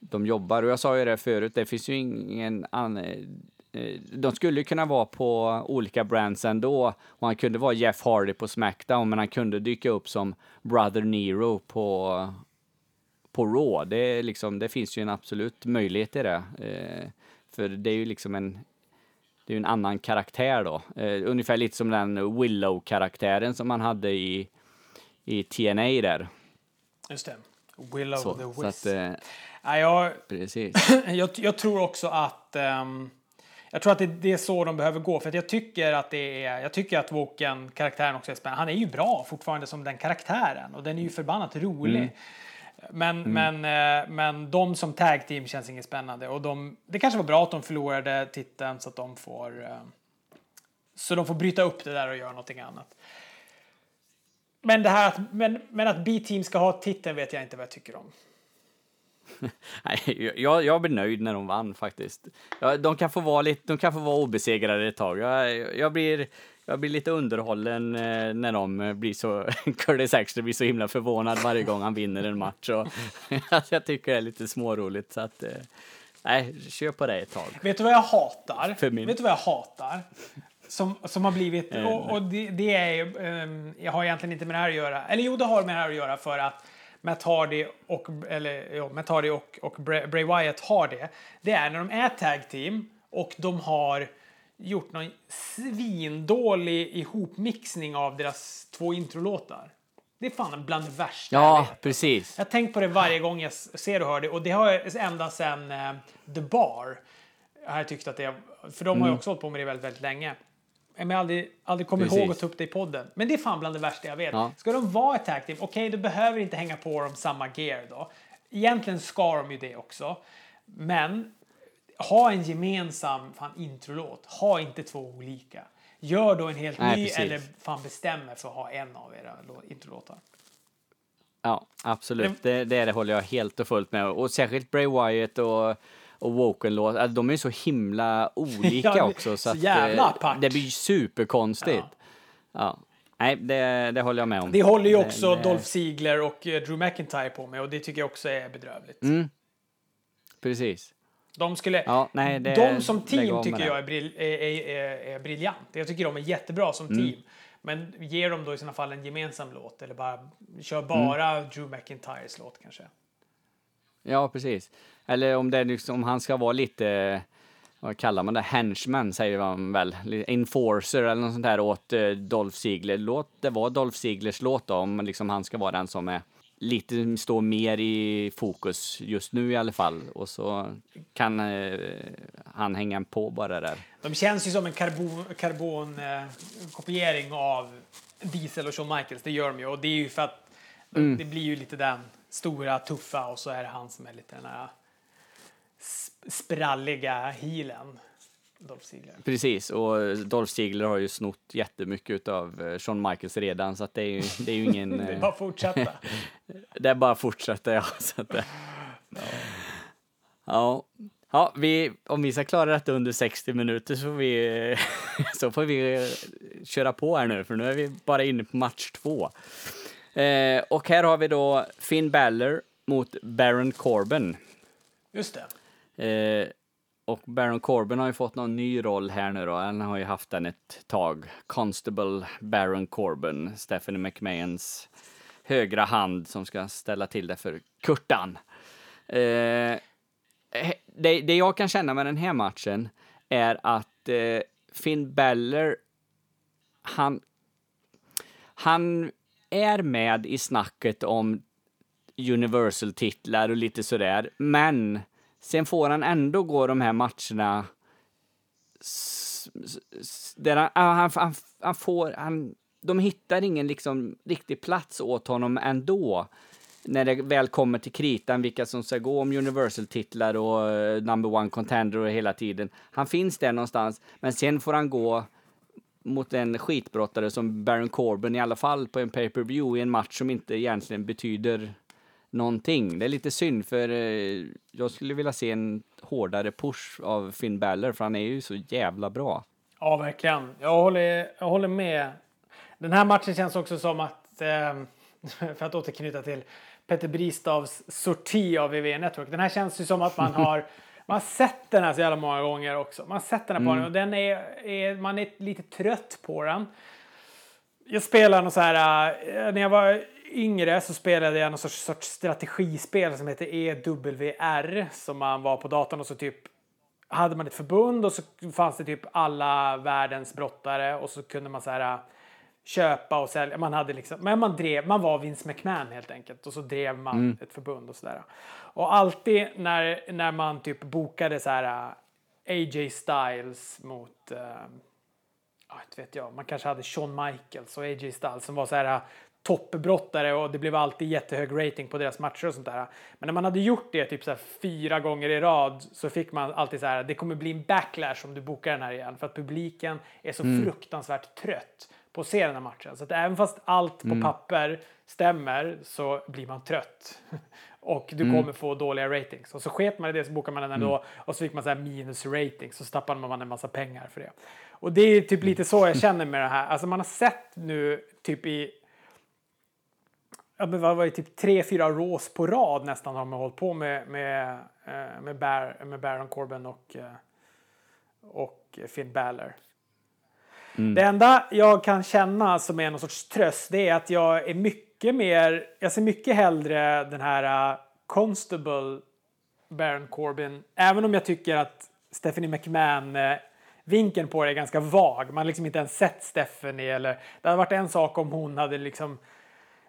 de jobbar. Och jag sa ju det förut, det finns ju ingen annan... De skulle ju kunna vara på olika brands ändå. Och han kunde vara Jeff Hardy på Smackdown, men han kunde dyka upp som Brother Nero på, på Raw. Det, är liksom, det finns ju en absolut möjlighet i det. Eh, för det är ju liksom en, det är en annan karaktär då. Eh, ungefär lite som den Willow-karaktären som man hade i, i T N A där. Just det. Willow så, the Wisp. Eh, ja, jag, precis. jag, jag tror också att... Um... Jag tror att det, det är så de behöver gå, för att jag tycker att det är, jag tycker att Woken, karaktären också är spännande. Han är ju bra fortfarande som den karaktären, och den är ju förbannat rolig. Mm. Men, mm. men, men de som tag team känns inget spännande, och de, det kanske var bra att de förlorade titeln så att de får så de får bryta upp det där och göra någonting annat. Men det här att, men, men att B-team ska ha titeln vet jag inte vad jag tycker om. Nej, jag, jag blir nöjd när de vann faktiskt. Ja, de kan få vara lite, de kan få vara obesegrade ett tag. Jag, jag blir, jag blir lite underhållen eh, när de blir så Curtis Axel blir så himla förvånad varje gång han vinner en match. Och, alltså, jag tycker det är lite småroligt, så att eh, nej, kör på det ett tag. Vet du vad jag hatar? För min... Vet du vad jag hatar? Som, som har blivit och, och det, det är um, jag har egentligen inte med det här att göra. Eller jo, det har med det här att göra, för att Matt Hardy och, eller, ja, Matt Hardy och, och Bray Wyatt har det. Det är när de är tag team och de har gjort någon svindålig ihopmixning av deras två introlåtar. Det är fan bland det värsta. Ja, precis. Jag tänker på det varje gång jag ser och hör det. Och det har jag ända sedan eh, The Bar. Jag har tyckt att det... För de har ju också hållit på med det väldigt, väldigt länge. Men jag har aldrig, aldrig kommit Precis. ihåg att ta upp det i podden. Men det är fan bland det värsta jag vet. Ja. Ska de vara ett tag team? Okej, okay, du behöver inte hänga på dem samma gear då. Egentligen ska de ju det också. Men ha en gemensam fan introlåt. Ha inte två olika. Gör då en helt Nej, ny precis. Eller fan bestämmer för att ha en av era introlåtar. Ja, absolut. Det, det, det håller jag helt och fullt med. Och särskilt Bray Wyatt och... och Woken-låt, alltså, de är ju så himla olika ja, också, så, så att eh, det blir ju superkonstigt. Ja. Ja. Nej, det, det håller jag med om. Det håller ju också det, Dolph Ziggler och Drew McIntyre på med, och det tycker jag också är bedrövligt. Mm. Precis. De, skulle, ja, nej, det, de som team tycker jag är, bril, är, är, är, är briljant. Jag tycker de är jättebra som mm. team, men ger de då i sina fall en gemensam låt, eller bara kör bara mm. Drew McIntyres låt kanske? Ja, precis. Eller om, det, liksom, om han ska vara lite, vad kallar man det, henchman säger man väl, enforcer eller något sånt här åt eh, Dolph Ziggler. Låt det vara Dolph Zigglers låt då, om liksom han ska vara den som är lite, står mer i fokus just nu i alla fall. Och så kan eh, han hänga på bara där. De känns ju som en karbon, karbon eh, kopiering av Diesel och Shawn Michaels, det gör de ju. Och det är ju för att mm. det blir ju lite den stora, tuffa, och så är det han som är lite den här spralliga healen, Dolph Ziggler. Precis, och Dolph Ziggler har ju snott jättemycket av Shawn Michaels redan, så att det är ju, det är ju ingen... det är bara fortsätta. det är bara fortsätta, ja. Så att det... ja. Ja. Ja, vi, om vi ska klara detta under sextio minuter så får vi, så får vi köra på här nu, för nu är vi bara inne på match två. Eh, och här har vi då Finn Balor mot Baron Corbin. Just det. Eh, och Baron Corbin har ju fått någon ny roll här nu då. Han har ju haft den ett tag. Constable Baron Corbin, Stephanie McMahons högra hand som ska ställa till det för Kurtan. Eh, det, det jag kan känna med den här matchen är att eh, Finn Balor, han... han är med i snacket om Universal-titlar och lite sådär. Men sen får han ändå gå de här matcherna där han, han, han, han får... Han, de hittar ingen liksom riktig plats åt honom ändå när det väl kommer till kritan, vilka som ska gå om Universal-titlar och number one contender och hela tiden. Han finns där någonstans, men sen får han gå mot en skitbrottare som Baron Corbin, i alla fall på en pay-per-view i en match som inte egentligen betyder någonting. Det är lite synd, för eh, jag skulle vilja se en hårdare push av Finn Balor, för han är ju så jävla bra. Ja, verkligen. Jag håller, jag håller med. Den här matchen känns också som att, eh, för att återknyta till Petter Bristavs sorti av W W E Network, den här känns ju som att man har man har sett den här så jävla många gånger också. Man har sett den här på mm. den, och den är, är, man är lite trött på den. Jag spelar någon så här, äh, när jag var yngre så spelade jag någon sorts, sorts strategispel som heter E W R, som man var på datorn och så typ hade man ett förbund och så fanns det typ alla världens brottare och så kunde man så här köpa och sälja. Man hade liksom, men man drev, man var Vince McMahon helt enkelt, och så drev man mm. ett förbund och sådär. Och alltid när, när man typ bokade så här A J Styles mot, äh, inte vet jag, man kanske hade Shawn Michaels och A J Styles som var så här toppbrottare, och det blev alltid jättehög rating på deras matcher och sånt där. Men när man hade gjort det typ så här fyra gånger i rad så fick man alltid så här, det kommer bli en backlash om du bokar den här igen, för att publiken är så mm. fruktansvärt trött på att se den här matchen. Så att även fast allt mm. på papper stämmer så blir man trött och du mm. kommer få dåliga ratings. Och så sket man i det, så bokar man den ändå mm. och så fick man så här minus ratings, så tappade man en massa pengar för det. Och det är typ lite så jag känner med det här. Alltså man har sett nu typ i ja, men vad var det, typ tre, fyra rås på rad nästan har man hållit på med med, med, Bar- med Baron Corbin och, och Finn Balor. Mm. Det enda jag kan känna som är någon sorts tröst, det är att jag är mycket mer, jag ser mycket hellre den här uh, Constable Baron Corbin, även om jag tycker att Stephanie McMahon uh, vinkeln på det är ganska vag. Man har liksom inte ens sett Stephanie, eller det hade varit en sak om hon hade liksom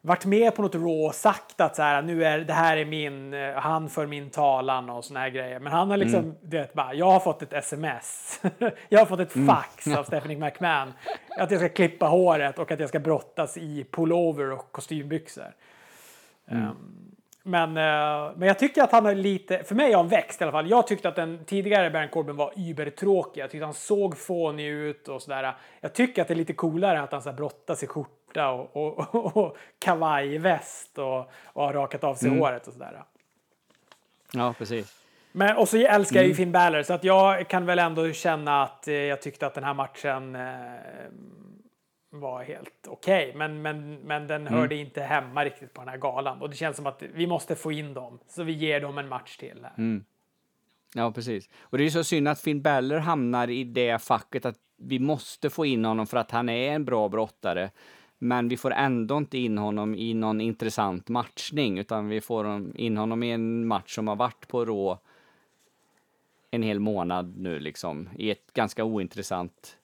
varit med på något Raw och sagt att så här, nu är, det här är min, han för min talan och såna här grejer. Men han har liksom, mm. det, bara, jag har fått ett sms. jag har fått ett mm. fax av Stephanie McMahon. Att jag ska klippa håret och att jag ska brottas i pullover och kostymbyxor. Mm. Um, men, uh, men jag tycker att han har lite, för mig har han växt i alla fall. Jag tyckte att den tidigare Baron Corbin var ybertråkig. Jag tyckte han såg fånig ut och sådär. Jag tycker att det är lite coolare att han så här brottas i skjort och, och, och, och kavajväst och, och har rakat av sig mm. håret och sådär. Ja, precis. Men, och så älskar mm. jag ju Finn Balor, så att jag kan väl ändå känna att eh, jag tyckte att den här matchen eh, var helt okej. Okay. Men, men, men den mm. hörde inte hemma riktigt på den här galan. Och det känns som att vi måste få in dem, så vi ger dem en match till här. Mm. Ja, precis. Och det är ju så synd att Finn Balor hamnar i det facket att vi måste få in honom för att han är en bra brottare. Men vi får ändå inte in honom i någon intressant matchning, utan vi får in honom i en match som har varit på Raw en hel månad nu liksom, i ett ganska ointressant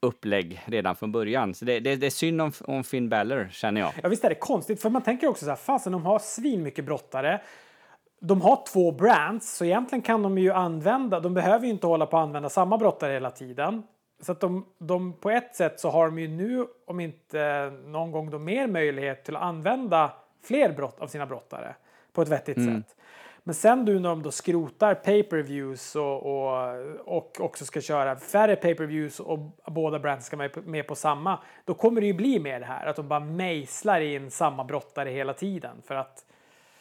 upplägg redan från början. Så det, det, det är synd om, om Finn Balor, känner jag. Ja, visst är det konstigt, för man tänker också så här, fasen, de har svin mycket brottare. De har två brands, så egentligen kan de ju använda, de behöver ju inte hålla på att använda samma brottare hela tiden. Så att de, de på ett sätt så har de ju nu, om inte någon gång då, mer möjlighet till att använda fler brott av sina brottare på ett vettigt mm. sätt. Men sen du när de då skrotar pay-per-views och, och, och också ska köra färre pay-per-views och båda brands ska med, med på samma, då kommer det ju bli mer det här att de bara mejslar in samma brottare hela tiden, för att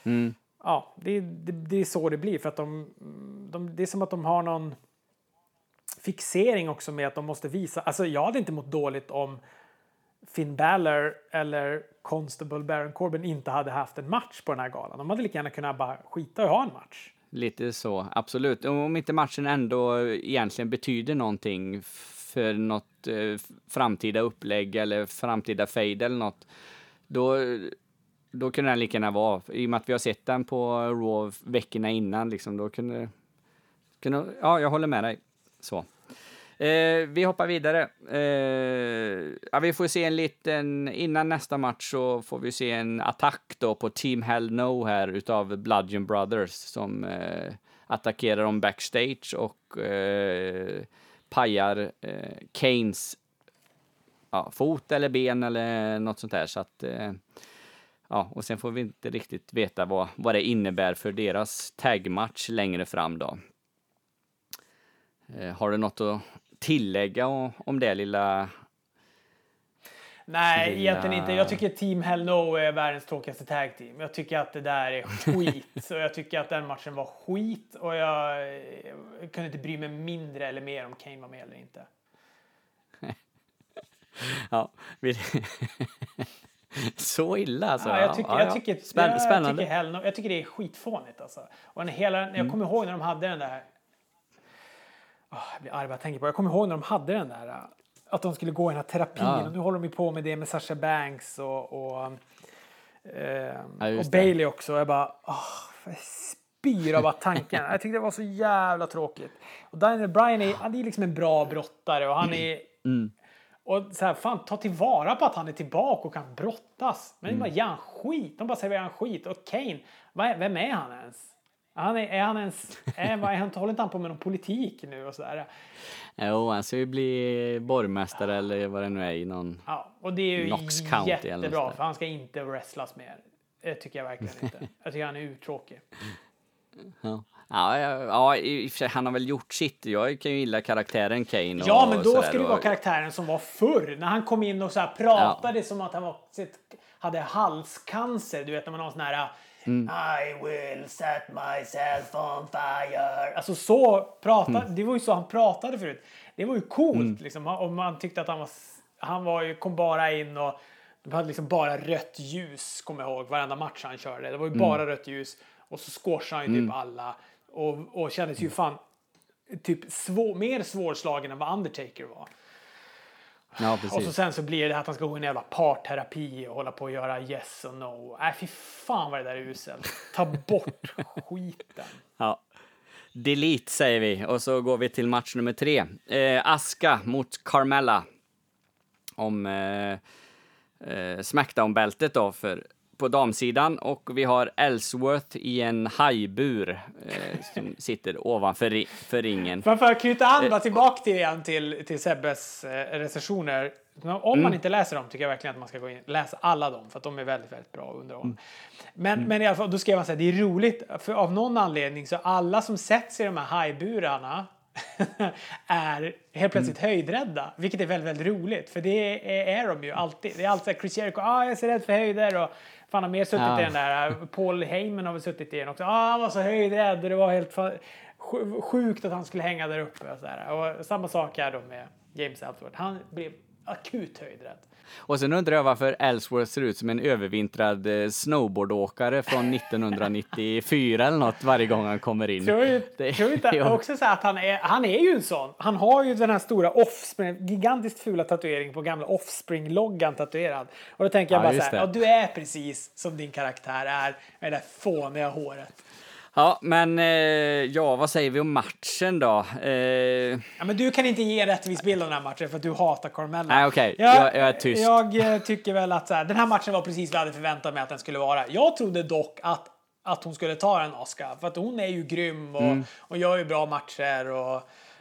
mm. ja, det, det, det är så det blir, för att de, de det är som att de har någon fixering också med att de måste visa. Alltså jag hade inte mått dåligt om Finn Balor eller Constable Baron Corbin inte hade haft en match på den här galan. De hade lika gärna kunnat bara skita och ha en match. Lite så, absolut. Om inte matchen ändå egentligen betyder någonting för något eh, framtida upplägg eller framtida fade eller något, då, då kunde den lika gärna vara. I och med att vi har sett den på Raw veckorna innan liksom, då kunde, kunde ja, jag håller med dig. Så. Eh, vi hoppar vidare. Eh, ja, vi får se en liten, innan nästa match så får vi se en attack då på Team Hell No här utav Bludgeon Brothers som eh, attackerar dem backstage och eh, pajar eh, Kanes ja, fot eller ben eller något sånt där. Så att, eh, ja, och sen får vi inte riktigt veta vad, vad det innebär för deras tagmatch längre fram då. Har du något att tillägga om, om det lilla? Nej, lilla... egentligen inte. Jag tycker Team Hell No är världens tråkigaste tag team. Jag tycker att det där är skit. Och jag tycker att den matchen var skit. Och jag, jag kunde inte bry mig mindre eller mer om Kane var med eller inte. Ja, vi... Så illa alltså. Ja, jag tycker, ja, jag tycker, ja. Spän- jag, spännande. Tycker Hell No, jag tycker det är skitfånigt alltså. Och hela, jag kommer mm. ihåg när de hade den där. Oh, jag blir arg bara tänker på. Jag kommer ihåg när de hade den där att de skulle gå i den här terapin. Ja. Och nu håller de ju på med det med Sasha Banks och och, eh, ja, och Bailey också. Och jag bara oh, jag spyr av tanken. Jag tyckte det var så jävla tråkigt. Och Daniel Bryan är, han är liksom en bra brottare och han är mm. Och så här, fan, ta tillvara på att han är tillbaka och kan brottas. Men mm. det är bara, ja, skit. De bara serverar han skit. Och Kane, vad, vem är han ens? Han är, är han ens... Är, vad, är han, håller inte han på med någon politik nu? Och så där? Jo, han ska ju bli borgmästare ja. Eller vad det nu är i någon... Ja, och det är ju Knox-county jättebra. För han ska inte wrestlas mer. Det tycker jag verkligen inte. Jag tycker han är uttråkig. Ja. Ja, ja, ja, han har väl gjort sitt. Jag kan ju gilla karaktären Kane. Och, ja, men då skulle det vara karaktären som var förr. När han kom in och så här pratade ja. Som att han var, sitt, hade halscancer. Du vet när man har sån här mm. I will set myself on fire. Alltså så pratade mm. Det var ju så han pratade förut. Det var ju coolt mm. liksom. Och man tyckte att han var han var ju, kom bara in och de hade liksom bara rött ljus. Kommer jag ihåg varenda match han körde. Det var ju mm. bara rött ljus. Och så scorsade han ju mm. typ alla. Och, och kändes ju fan typ svår, mer svårslagen än vad Undertaker var. Ja, precis. Och så sen så blir det att han ska gå i en jävla parterapi och hålla på och göra yes och no. Nej, äh, fy fan vad det där är uselt. Ta bort skiten. Ja. Delete säger vi. Och så går vi till match nummer tre. Eh, Asuka mot Carmella. Om eh, eh, Smackdown-bältet då för... på damsidan, och vi har Ellsworth i en hajbur eh, som sitter ovanför ri- för ringen. För att knyta andra tillbaka till igen till, till Sebbes eh, recensioner. Om mm. man inte läser dem tycker jag verkligen att man ska gå in läsa alla dem, för att de är väldigt, väldigt bra och underhållande. Mm. Men, mm. men i alla fall, då skrev man så här, det är roligt, för av någon anledning så alla som sätts i de här hajburarna är helt plötsligt mm. höjdrädda, vilket är väldigt, väldigt roligt, för det är, är de ju alltid. Det är alltid såhär, Chris Jericho, ah, jag är så rädd för höjder, och fan har mer suttit ja. I den där. Paul Heyman har väl suttit i den också. Ah, han var så höjdrädd och det var helt fan, sjukt att han skulle hänga där uppe och, så här. Och samma sak här då med James Ellsworth, han blev akut höjdrädd. Och sen undrar jag varför Ellsworth ser ut som en övervintrad snowboardåkare från nittonhundranittiofyra eller något varje gång han kommer in. Tror du, det, tror du inte ja. Också så att han är, han är ju en sån. Han har ju den här stora Offspring, gigantiskt fula tatuering på gamla Offspring-loggan tatuerad. Och då tänker jag ja, bara så här, ja, du är precis som din karaktär är med det fåniga håret. Ja, men eh, ja, vad säger vi om matchen då? Eh... Ja, men du kan inte ge rättvis bild av den här matchen för att du hatar Carmella. Nej, okej. Okay. Jag, jag, jag är tyst. Jag tycker väl att så här, den här matchen var precis vad jag hade förväntat mig att den skulle vara. Jag trodde dock att, att hon skulle ta den Asuka, för att hon är ju grym och, mm. och gör ju bra matcher och,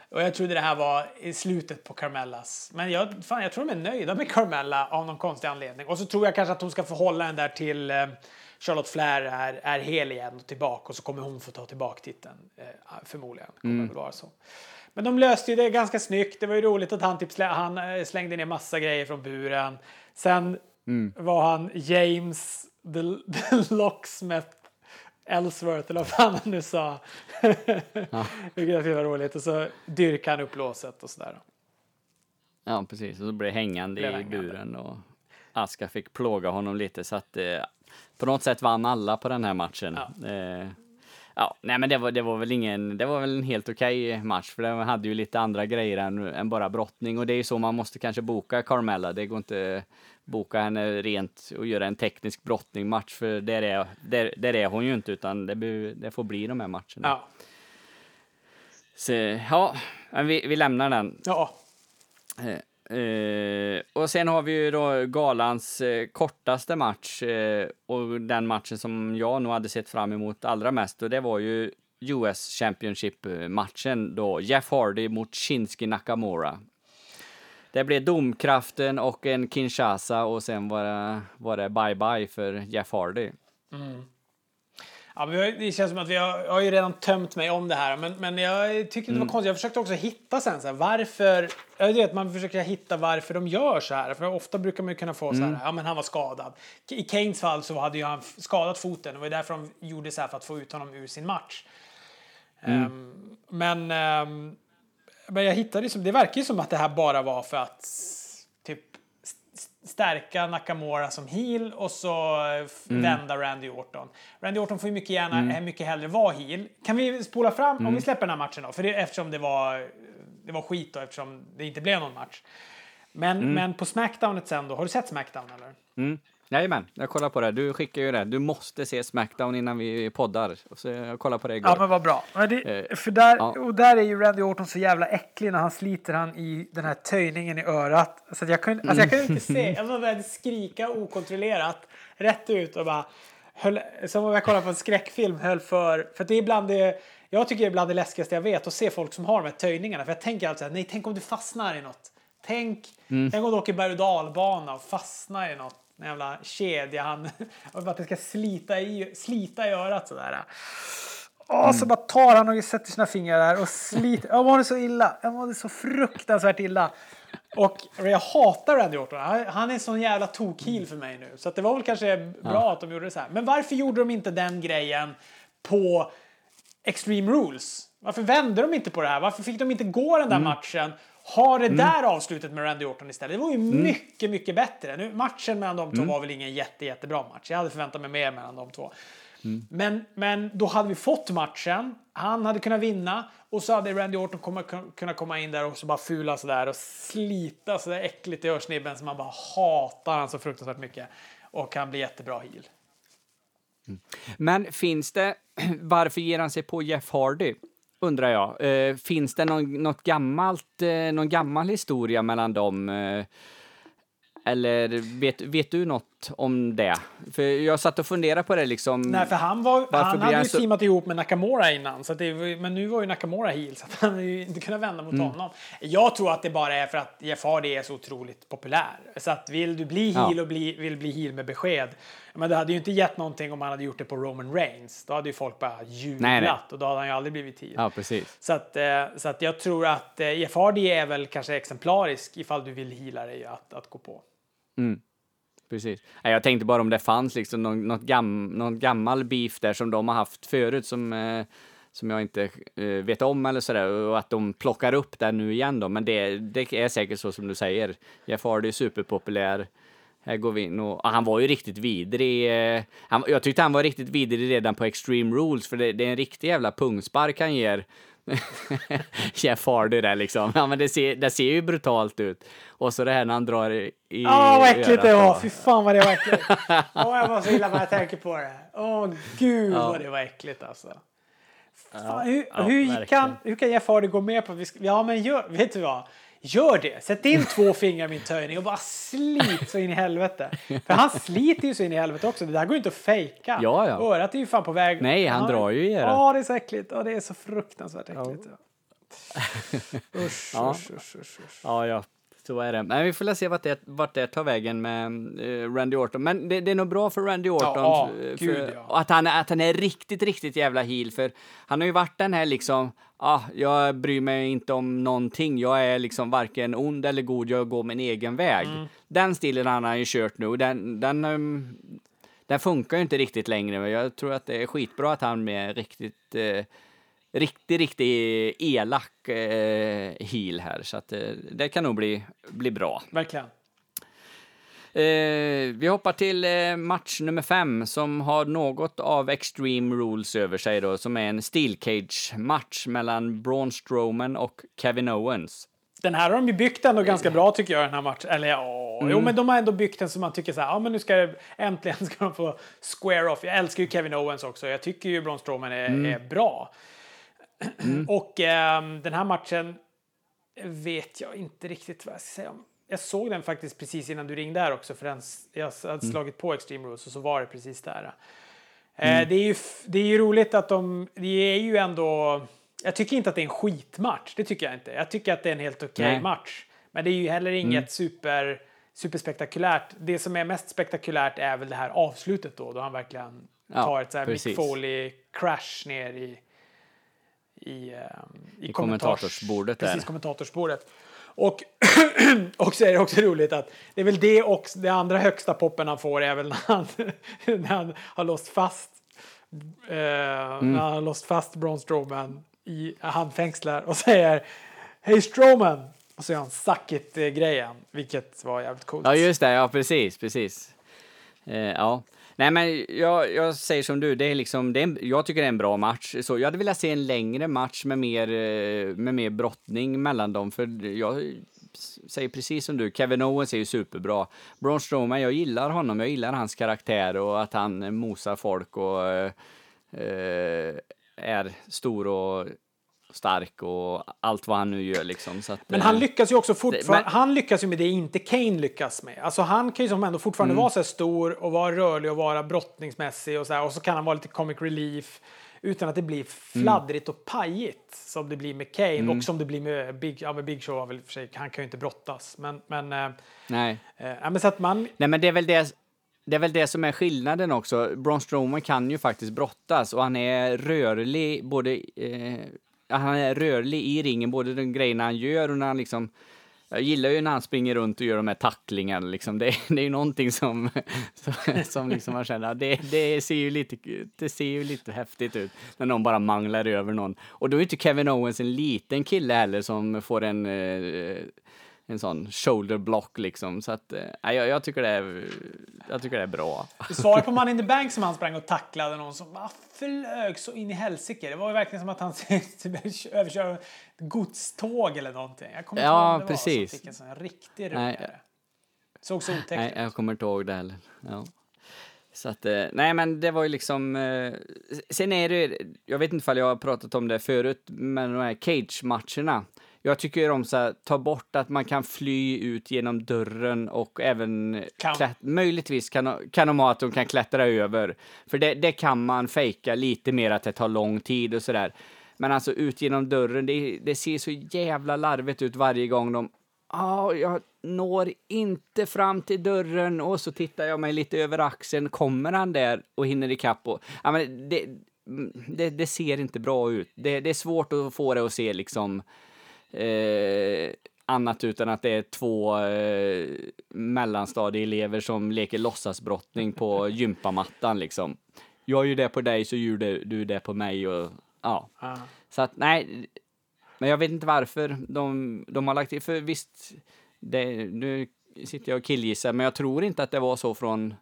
och jag trodde det här var i slutet på Carmellas. Men jag, fan, jag tror de är nöjda med Carmella av någon konstig anledning. Och så tror jag kanske att hon ska förhålla den där till... Eh, Charlotte Flair är, är hel igen och tillbaka, och så kommer hon få ta tillbaka titeln eh, förmodligen, kommer mm. väl vara så. Men de löste ju det ganska snyggt. Det var ju roligt att han, typ slä, han slängde ner massa grejer från buren. Sen mm. var han James the, the Locksmith Ellsworth, eller vad fan han nu sa. Ja. Vilket var roligt. Och så dyrkade han upp låset och sådär. Ja, precis. Och så blev hängande blev i hängande. Buren, och Asuka fick plåga honom lite så att... Eh, på något sätt vann alla på den här matchen. Ja. Eh, ja, nej, men det var, det var väl ingen, det var väl en helt okej match, för den hade ju lite andra grejer än, än bara brottning, och det är ju så man måste kanske boka Carmella. Det går inte boka henne rent och göra en teknisk brottningmatch, för där är, där, där är hon ju inte, utan det, det får bli de här matcherna. Ja. Så, ja, vi, vi lämnar den. Ja. Eh. Uh, och sen har vi ju då galans uh, kortaste match, uh, och den matchen som jag nog hade sett fram emot allra mest, och det var ju U S Championship-matchen då, Jeff Hardy mot Shinsuke Nakamura. Det blev domkraften och en Kinshasa, och sen var det, var det bye-bye för Jeff Hardy. Mm. Ja, men det känns som att vi har, jag har ju redan tömt mig om det här. Men, men jag tycker det var konstigt. Jag försökte också hitta sen så här, varför... Jag vet, man försöker hitta varför de gör så här. För ofta brukar man ju kunna få så här, mm. ja men han var skadad. I Kanes fall så hade ju han skadat foten. Det var därför de gjorde så här, för att få ut honom ur sin match. Mm. Um, men, um, men jag hittade som, det verkar ju som att det här bara var för att typ stärka Nakamura som heel och så mm. vända Randy Orton. Randy Orton får ju mycket gärna mm. mycket hellre vara heel. Kan vi spola fram mm. om vi släpper den här matchen då? För det, eftersom det var det var skit då, eftersom det inte blev någon match. Men, mm. men på Smackdownet sen då, har du sett Smackdown eller? Mm. Jajamän, jag kollar på det. Du skickar ju det. Du måste se Smackdown innan vi poddar. Så jag kollar på det igår. Ja, men vad bra. Men det, för där, ja. Och där är ju Randy Orton så jävla äcklig när han sliter han i den här töjningen i örat. Så att jag kunde, alltså jag kunde inte se. Jag var väldigt skrika okontrollerat rätt ut och bara höll, som om jag kollade på en skräckfilm höll för. För att det är ibland det, jag tycker det är bland det läskigaste jag vet att se folk som har de här töjningarna. För jag tänker alltid så här, nej, tänk om du fastnar i något. Tänk, mm. tänk om du åker berg- och dalbana och fastnar i något. En jävla kedja han och att det ska slita i slita i örat sådär. Och mm. så bara tar han och sätter sina fingrar där och sliter. Jag mådde så illa. Jag mådde så fruktansvärt illa. Och jag hatar Randy Orton. Han är en sån jävla tokheel för mig nu. Så att det var väl kanske bra ja. Att de gjorde det så här. Men varför gjorde de inte den grejen på Extreme Rules? Varför vände de inte på det här? Varför fick de inte gå den där mm. matchen? Har det mm. där avslutet med Randy Orton istället. Det var ju mm. mycket, mycket bättre. Nu, matchen mellan de två mm. var väl ingen jätte, jättebra match. Jag hade förväntat mig mer mellan de två. Mm. Men, men då hade vi fått matchen. Han hade kunnat vinna. Och så hade Randy Orton komma, kunnat komma in där och så bara fula sådär. Och slita sådär äckligt i örsnibben. Så man bara hatar han så fruktansvärt mycket. Och han blir jättebra heel. Mm. Men finns det... Varför ger han sig på Jeff Hardy? Undrar jag. Eh, finns det någon, något gammalt, eh, någon gammal historia mellan dem? Eh, eller vet, vet du något om det? För jag satt och funderade på det liksom. Nej, för han, var, han hade ju så... teamat ihop med Nakamura innan. Så att det, men nu var ju Nakamura heel så att han hade ju inte kunnat vända mot mm. honom. Jag tror att det bara är för att Jeff Hardy är så otroligt populär. Så att vill du bli heel ja. och bli, vill bli heel med besked. Men det hade ju inte gett någonting om han hade gjort det på Roman Reigns. Då hade ju folk bara jublat nej, nej. Och då hade han ju aldrig blivit tid. Ja, precis. Så att, så att jag tror att Jeff Hardy är väl kanske exemplarisk ifall du vill heala dig att, att gå på. Mm, precis. Jag tänkte bara om det fanns liksom någon, något gam, någon gammal beef där som de har haft förut som, som jag inte vet om eller sådär. Och att de plockar upp det nu igen då. Men det, det är säkert så som du säger. Jeff Hardy är superpopulär. Här går vi in och, och han var ju riktigt vidrig. Eh, han, jag tyckte han var riktigt vidrig redan på Extreme Rules. För det, det är en riktig jävla pungspark han ger. Jeff Hardy där liksom. Ja, men det ser, det ser ju brutalt ut. Och så det här när han drar i... Åh, oh, vad äckligt det var. Fy fan vad det var äckligt. Åh, oh, jag var så illa när jag tänker på det. Åh, oh, gud ja. Vad det var äckligt alltså. Fan, ja, hur, ja, hur, kan, hur kan Jeff Hardy gå med på... Vi ska, ja, men gör, vet du vad? Gör det. Sätt in två fingrar i min töjning och bara slit så in i helvete. För han sliter ju så in i helvete också. Det där går ju inte att fejka. Ja, ja. Örat är ju fan på väg. Nej, han ja, drar ju i det. Ja, det är så äckligt. Ja, det är så fruktansvärt äckligt. Ja. Usch, ja. Usch, usch, usch, usch. Ja, ja. Så är det. Men vi får läsa se vart det, vart det tar vägen med uh, Randy Orton. Men det, det är nog bra för Randy Orton. Ja, för, gud, för, ja. att, han, att han är riktigt, riktigt jävla heel. För han har ju varit den här liksom... Ah, jag bryr mig inte om någonting. Jag är liksom varken ond eller god. Jag går min egen väg. Mm. Den stilen han har ju kört nu. Den, den, um, den funkar ju inte riktigt längre. Men jag tror att det är skitbra att han är riktigt... Eh, Riktigt, riktigt elak eh, heel här. Så att, eh, det kan nog bli, bli bra. Verkligen. Eh, vi hoppar till eh, match nummer fem som har något av Extreme Rules över sig då. Som är en Steel Cage-match mellan Braun Strowman och Kevin Owens. Den här har de ju byggt ändå ganska bra tycker jag, den här matchen. Eller ja, mm. jo men de har ändå byggt den som man tycker så här, ja men nu ska jag, äntligen ska de få square off. Jag älskar ju Kevin Owens också. Jag tycker ju Braun Strowman är, mm. är bra. Mm. Och eh, den här matchen vet jag inte riktigt vad jag ska säga om. Jag såg den faktiskt precis innan du ringde där också. För den, jag hade slagit på Extreme Rules och så var det precis där. Eh, mm. det, är ju, det är ju roligt att de... Det är ju ändå... Jag tycker inte att det är en skitmatch. Det tycker jag inte. Jag tycker att det är en helt okej okay match. Men det är ju heller inget mm. super, super spektakulärt. Det som är mest spektakulärt är väl det här avslutet då. Då han verkligen Ja, ta ett så här Mick Foley-crash ner i i, um, i, I kommentatorsbordet. Precis, där. kommentatorsbordet. Och, och så är det också roligt att det är väl det, och det andra högsta poppen han får är väl när han, när han har låst fast uh, mm. när han har låst fast Braun Strowman i handfängslar och säger "Hej Strowman!" och så gör han "Suck it"-grejen, vilket var jävligt coolt. Ja, just det. Ja, precis, precis. Uh, ja. Nej, men jag, jag säger som du, det är liksom, det är en, jag tycker det är en bra match. Så jag hade velat se en längre match med mer, med mer brottning mellan dem, för jag säger precis som du, Kevin Owens är ju superbra. Braun Strowman, jag gillar honom, jag gillar hans karaktär och att han mosar folk och eh, är stor och stark och allt vad han nu gör liksom. Så att, men han lyckas ju också fortfarande, men han lyckas ju med det inte Kane lyckas med. Alltså han kan ju som ändå fortfarande mm. vara så här stor och vara rörlig och vara brottningsmässig och så här, och så kan han vara lite comic relief utan att det blir fladdrigt mm. och pajigt som det blir med Kane mm. och som det blir med Big, ja, med Big Show väl för sig, han kan ju inte brottas, men men nej. Eh, ja, men så att man Nej men det är väl det Det är väl det som är skillnaden också. Braun Strowman kan ju faktiskt brottas och han är rörlig både eh, han är rörlig i ringen, både de grejerna han gör och när han liksom, jag gillar ju när han springer runt och gör de här tacklingarna liksom, det, det är ju någonting som som, som liksom man känner, det, det ser ju lite det ser ju lite häftigt ut när någon bara manglar över någon, och då är inte Kevin Owens en liten kille heller som får en en sån shoulder block liksom, så att äh, jag, jag tycker det är jag tycker det är bra. Svaret på Money in the Bank som han sprang och tacklade någon som bara flög så in i helsike. Det var ju verkligen som att han överkörde godståg eller någonting. Jag kommer ja, inte ihåg det precis. Var som fick en sån riktig rungare. Såg så otäckt. Nej, jag kommer inte ihåg det heller. Ja. Så att, nej men det var ju liksom, eh, sen är det, jag vet inte om jag har pratat om det förut, men de här cage-matcherna, jag tycker om så här, ta bort att man kan fly ut genom dörren och även klätt, möjligtvis kan, kan de ha att de kan klättra över. För det, det kan man fejka lite mer att det tar lång tid och sådär. Men alltså ut genom dörren, det, det ser så jävla larvigt ut varje gång de, ah, jag når inte fram till dörren och så tittar jag mig lite över axeln. Kommer han där och hinner i kapp? Och, ja, men det, det, det ser inte bra ut. Det, det är svårt att få det att se liksom Eh, annat utan att det är två eh, mellanstadieelever som leker låtsasbrottning på gympamattan liksom. Jag är ju det på dig så gör du, du är det på mig och ja. Ah. Så att nej, men jag vet inte varför de, de har lagt i, för visst det, nu sitter jag och killgissar, men jag tror inte att det var så från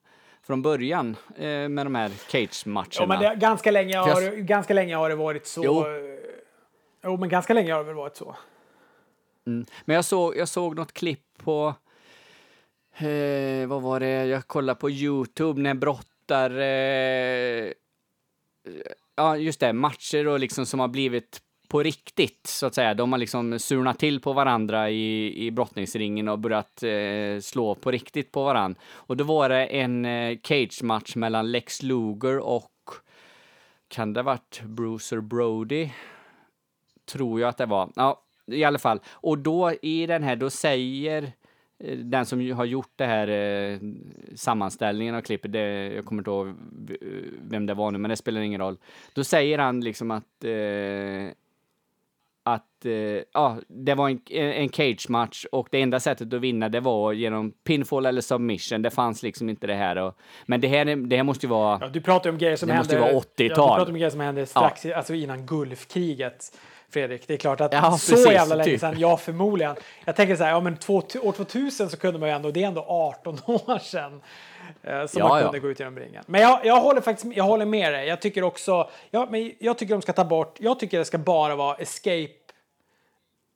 från början eh, med de här cage-matcherna. Ja, men det, ganska länge har jag... ganska länge har det varit så. Jo. Jo, men ganska länge har det väl varit så. Mm. Men jag såg, jag såg något klipp på... Eh, vad var det? Jag kollade på YouTube när brottar... Eh, ja, just det. Matcher och liksom som har blivit på riktigt, så att säga. De har liksom surnat till på varandra i, i brottningsringen och börjat eh, slå på riktigt på varandra. Och då var det en eh, cage-match mellan Lex Luger och... Kan det ha varit Bruiser Brody? Tror jag att det var. Ja, i alla fall. Och då i den här, då säger eh, den som har gjort det här eh, sammanställningen av klippet, det, jag kommer inte ihåg vem det var nu, men det spelar ingen roll. Då säger han liksom att eh, att eh, ja, det var en, en cage-match och det enda sättet att vinna det var genom pinfall eller submission. Det fanns liksom inte det här. Och, men det här, det här måste ju vara... Ja, du pratar om grejer som det hände... Det måste ju vara åttiotal. Ja, du pratar om grejer som hände strax ja. alltså innan Gulfkriget. Fredrik, det är klart att ja, så precis, jävla länge typ. sedan, ja förmodligen. Jag tänker så här, ja men två, år tvåtusen så kunde man ju ändå, det är ändå arton år sedan eh, som ja, man kunde ja. gå ut genom ringen. Men jag, jag håller faktiskt, jag håller med dig. Jag tycker också, ja, men jag tycker de ska ta bort, jag tycker det ska bara vara escape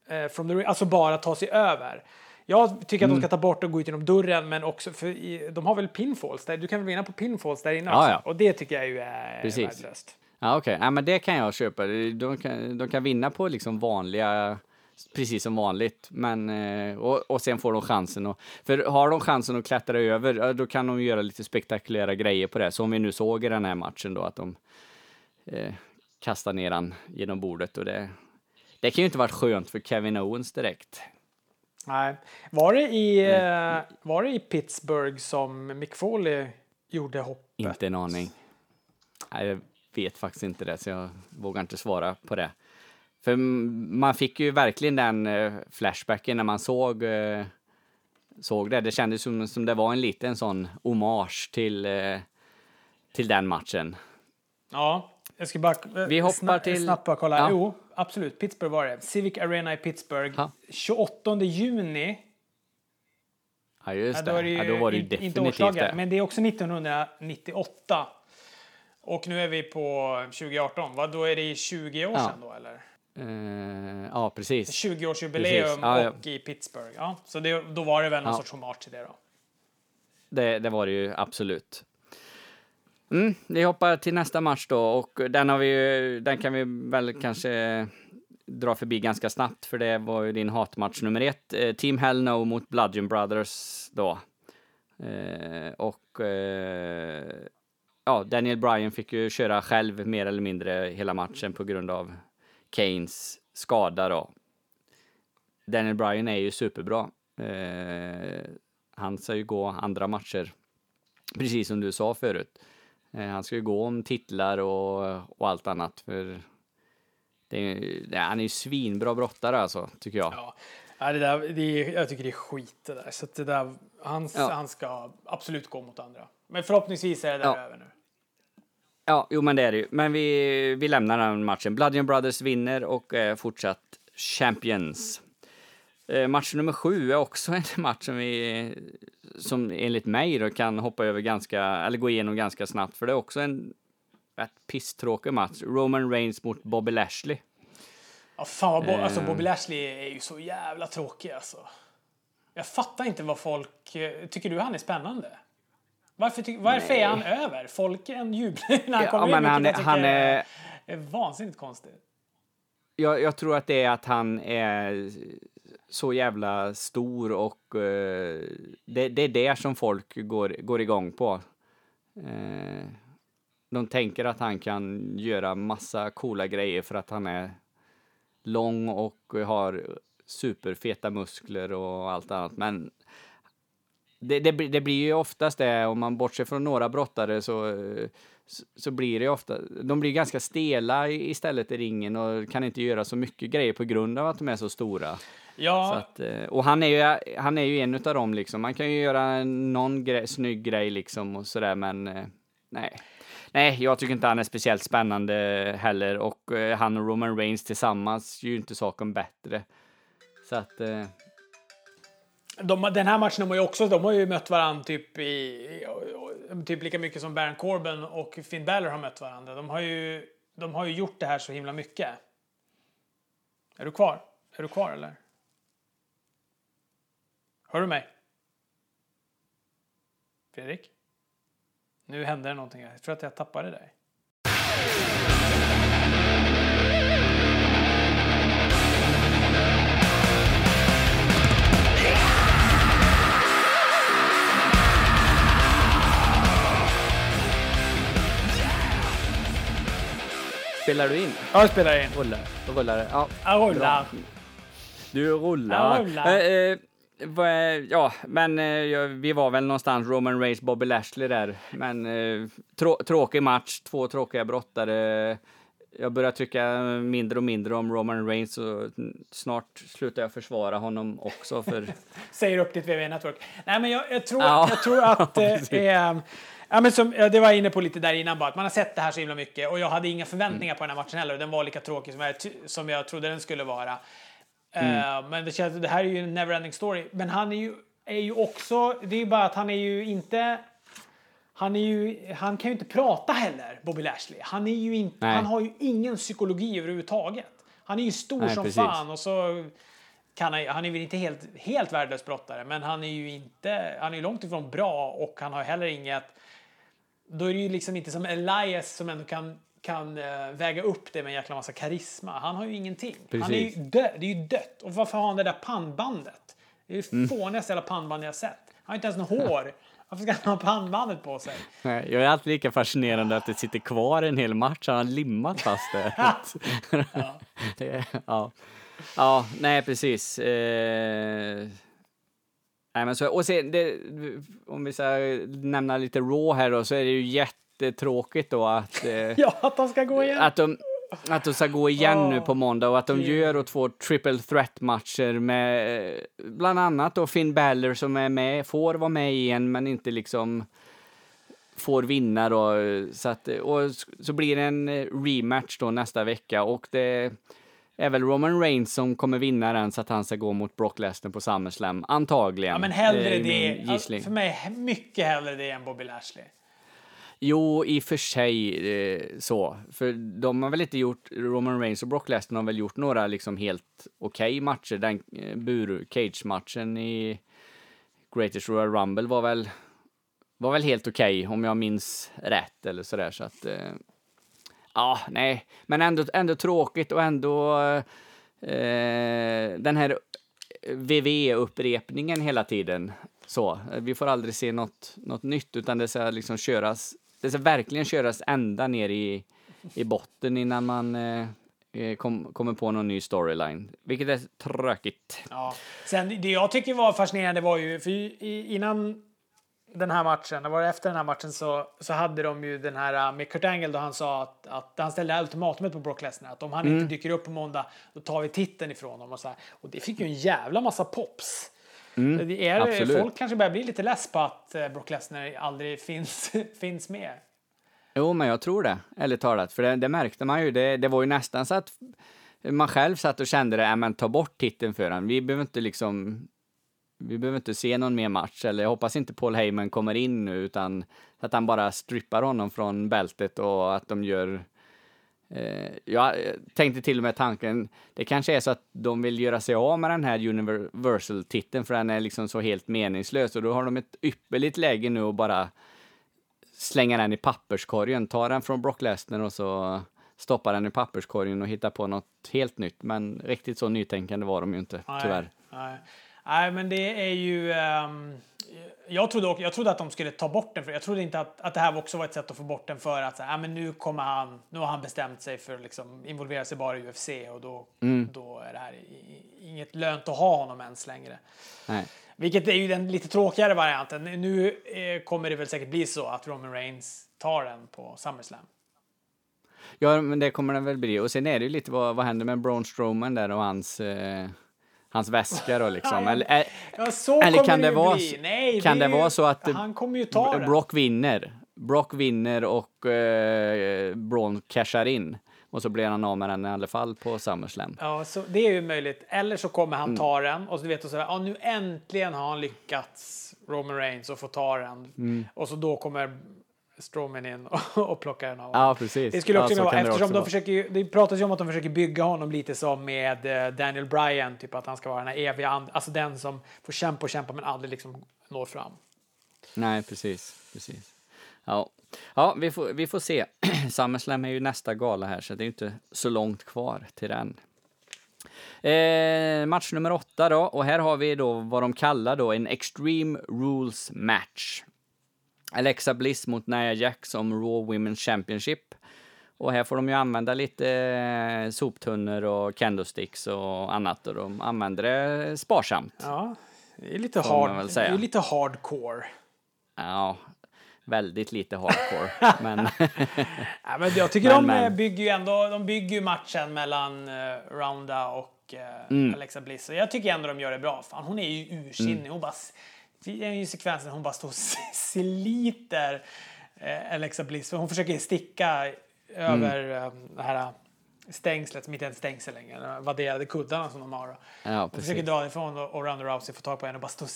eh, from the ring, alltså bara ta sig över. Jag tycker mm. att de ska ta bort och gå ut genom dörren, men också, för i, de har väl pinfalls där, du kan väl vinna på pinfalls där inne ja, också. Ja. Och det tycker jag ju är värdelöst. Ja, okej. Okay. Ja, men det kan jag köpa. De kan, de kan vinna på liksom vanliga, precis som vanligt. Men, och, och sen får de chansen. Och, för har de chansen att klättra över, då kan de göra lite spektakulära grejer på det. Som vi nu såg i den här matchen då, att de eh, kastar ner han genom bordet. Och det, det kan ju inte varit skönt för Kevin Owens direkt. Nej. Var det i, eh, var det i Pittsburgh som Mick Foley gjorde hoppet? Inte en aning. Nej, jag vet faktiskt inte det, så jag vågar inte svara på det. För man fick ju verkligen den flashbacken när man såg, såg det. Det kändes som, som det var en liten sån hommage till, till den matchen. Ja, jag ska bara Vi hoppar sna- till... snabbt bara kolla. Ja. Jo, absolut. Pittsburgh var det. Civic Arena i Pittsburgh. Ja. tjugoåttonde juni. Ja, just det. Ja, då var det ju, ja, då var det ju in, definitivt inte årslaget, det. Men det är också nittonhundranittioåtta. Och nu är vi på tjugoarton. Va? Då är det tjugo år ja. sedan då, eller? Uh, ja, precis. tjugoårsjubileum ja, ja. och i Pittsburgh. Ja, så det, då var det väl någon ja. sorts hommage till det då? Det, det var det ju, absolut. Mm, vi hoppar till nästa match då. Och den, har vi ju, den kan vi väl kanske dra förbi ganska snabbt. För det var ju din hatmatch nummer ett. Eh, Team Hell No mot Bludgeon Brothers då. Eh, och... Eh, Ja, Daniel Bryan fick ju köra själv mer eller mindre hela matchen på grund av Kanes skada då. Daniel Bryan är ju superbra. Eh, han ska ju gå andra matcher, precis som du sa förut. Eh, han ska ju gå om titlar och, och allt annat. För det är, han är ju svinbra brottare alltså, tycker jag. Ja. Ja, det där, det, jag tycker det är skit det där. Så att det där, han, ja. han ska absolut gå mot andra. Men förhoppningsvis är det där ja. över nu. Ja, jo men det är det ju. Men vi, vi lämnar den matchen. Bludgeon Brothers vinner och är fortsatt champions. Eh, match nummer sju är också en match som vi, som enligt mig då, kan hoppa över ganska, eller gå igenom ganska snabbt. För det är också en rätt pisstråkig match. Roman Reigns mot Bobby Lashley. Ja, fan, Bo- alltså Bobby Lashley är ju så jävla tråkig alltså. Jag fattar inte vad folk... Tycker du han är spännande? Varför, ty- varför är han över? Folk en jublar när han ja, kommer ja, in, han, jag han är, är vansinnigt konstigt. Jag, jag tror att det är att han är så jävla stor och uh, det, det är det som folk går, går igång på. Uh, de tänker att han kan göra massa coola grejer för att han är lång och har superfeta muskler och allt annat. Men det, det, det blir ju oftast det, om man bortser från några brottare så, så blir det ofta, de blir ganska stela istället i ringen och kan inte göra så mycket grejer på grund av att de är så stora. Ja. Så att, och han är ju, han är ju en utav dem liksom. Man kan ju göra någon grej, snygg grej liksom och sådär, men nej. Nej, jag tycker inte han är speciellt spännande heller. Och eh, han och Roman Reigns tillsammans gör ju inte saken bättre. Så att... Eh. De, den här matchen de har ju också... De har ju mött varandra typ i... Typ lika mycket som Baron Corbin och Finn Balor har mött varandra. De har ju, de har ju gjort det här så himla mycket. Är du kvar? Är du kvar eller? Hör du mig? Fredrik? Nu händer det någonting. Jag tror att jag tappade dig. Spelar du in? Ja, jag spelar in. Rullar. Då rullar det. Ja, jag rullar. Du rullar. Jag rullar. Eh, eh. Ja, men ja, vi var väl någonstans Roman Reigns, Bobby Lashley där. Men eh, trå- tråkig match, två tråkiga brottare. Jag börjar tycka mindre och mindre om Roman Reigns och snart slutar jag försvara honom också. För... Säger upp ditt W W E-nätverk. Nej, men jag, jag, tror, ja. jag tror att... Eh, eh, ja, men som, det var jag inne på lite där innan bara, att man har sett det här så himla mycket. Och jag hade inga förväntningar mm. på den här matchen heller. Den var lika tråkig som jag, som jag trodde den skulle vara. Mm. Men det känns, det här är ju en neverending story. Men han är ju, är ju också... Det är ju bara att han är ju inte... Han, är ju, han kan ju inte prata heller, Bobby Lashley. Han, är ju inte, han har ju ingen psykologi överhuvudtaget. Han är ju stor Nej, som precis. fan. Och så kan han, han är väl inte helt, helt värdelös brottare. Men han är ju inte... Han är ju långt ifrån bra och han har heller inget... Då är det ju liksom inte som Elias som ändå kan... kan väga upp det med en jäkla massa karisma. Han har ju ingenting. Precis. Han är ju dö- det är ju dött. Och varför har han det där pannbandet? Det är ju mm. fånigaste jävla pannband jag har sett. Han har inte ens någon hår. Varför ska han ha pannbandet på sig? Jag är alltid lika fascinerande att det sitter kvar en hel match. Han har limmat fast det. ja. det ja. ja, nej precis. Eh... Nej, men så, och sen, det, om vi ska nämna lite Raw här då, så är det ju jätte tråkigt då att eh, ja, att de ska gå igen. Att de att de ska gå igen oh. nu på måndag, och att de gör då två triple threat matcher med eh, bland annat då Finn Balor som är med, får vara med igen men inte liksom får vinna då, så att, och så blir det en rematch då nästa vecka, och det är väl Roman Reigns som kommer vinna den, så att han ska gå mot Brock Lesnar på SummerSlam antagligen. Ja, men hellre eh, det, alltså, för mig mycket hellre det än Bobby Lashley. Jo, i och för sig eh, så. För de har väl inte gjort, Roman Reigns och Brock Lesnar har väl gjort några liksom helt okej okay matcher. Den eh, bur-cage-matchen i Greatest Royal Rumble var väl var väl helt okej okay, om jag minns rätt eller sådär. Så att, eh, ja, nej. Men ändå, ändå tråkigt, och ändå eh, den här V V E-upprepningen hela tiden. Så, vi får aldrig se något, något nytt, utan det ska liksom köras, det ska verkligen köras ända ner i, i botten innan man eh, kom, kommer på någon ny storyline. Vilket är tråkigt. Ja. Sen, det jag tycker var fascinerande var ju, för innan den här matchen, det var efter den här matchen så, så hade de ju den här med Kurt Angle, då han sa att, att han ställde ultimatumet på Brock Lesnar, att om han mm. inte dyker upp på måndag, då tar vi titeln ifrån dem och så här. Och det fick ju en jävla massa pops. Mm, det är, absolut. Folk kanske börjar bli lite less på att Brock Lesnar aldrig finns, finns med. Jo, men jag tror det, ärligt talat. För det, det märkte man ju. Det, det var ju nästan så att man själv satt och kände det. Äh, men ta bort titeln för han. Vi behöver inte liksom... Vi behöver inte se någon mer match. Eller jag hoppas inte Paul Heyman kommer in nu, utan att han bara strippar honom från bältet och att de gör... Eh, jag tänkte till och med tanken, det kanske är så att de vill göra sig av med den här Universal-titeln, för den är liksom så helt meningslös, och då har de ett ypperligt läge nu och bara slänga den i papperskorgen, ta den från Brock Lesnar och så stoppa den i papperskorgen och hitta på något helt nytt. Men riktigt så nytänkande var de ju inte, nej, tyvärr. Nej. Nej, men det är ju... Um, jag, trodde också, jag trodde att de skulle ta bort den. För, jag trodde inte att, att det här också var ett sätt att få bort den, för att så här, ah, men nu, kommer han, nu har han bestämt sig för att liksom involvera sig bara i U F C. Och då, mm. då är det här inget lönt att ha honom ens längre. Nej. Vilket är ju den lite tråkigare varianten. Nu eh, kommer det väl säkert bli så att Roman Reigns tar den på SummerSlam. Ja, men det kommer den väl bli. Och sen är det ju lite vad, vad händer med Braun Strowman där och hans... Eh... hans väskor och liksom eller, eller, ja, så eller kan det, det vara Nej, kan det, det ju, vara så att han kommer ju ta Brock det. vinner Brock vinner och eh, Braun cashar in, och så blir han av med den i alla fall på SummerSlam. Ja, så det är ju möjligt, eller så kommer han mm. ta den, och så vet du så här, ja, nu äntligen har han lyckats, Roman Reigns, och få ta den mm. och så då kommer Strowman in och, och plockar den av. Ja, precis. Det skulle också ja, vara, eftersom också de vara. försöker, det pratas ju om att de försöker bygga honom lite som med Daniel Bryan, typ att han ska vara den här eviga, alltså den som får kämpa och kämpa men aldrig liksom når fram. Nej, precis. precis. Ja, ja vi, får, vi får se. SummerSlam är ju nästa gala här, så det är inte så långt kvar till den. Eh, match nummer åtta då, och här har vi då vad de kallar då en Extreme Rules match. Alexa Bliss mot Nia Jax om Raw Women's Championship. Och här får de ju använda lite eh, soptunnor och candlesticks och annat. Och de använder det sparsamt. Ja, det är lite, hard, det är lite hardcore. Ja, väldigt lite hardcore. men, ja, men jag tycker men, de, men. Bygger ju ändå, de bygger ju matchen mellan eh, Ronda och eh, mm. Alexa Bliss. Och jag tycker ändå de gör det bra. Fan, hon är ju ursinnig. Mm. Hon bara... Det är ju sekvensen hon bara står och sliter eh, Alexa Bliss. Hon försöker sticka över mm. um, det här stängslet som inte är ett stängsel längre. Vadderade kuddarna som de har. Ja, hon försöker dra ifrån, och, och Ronda Rousey får tag på henne och bara står och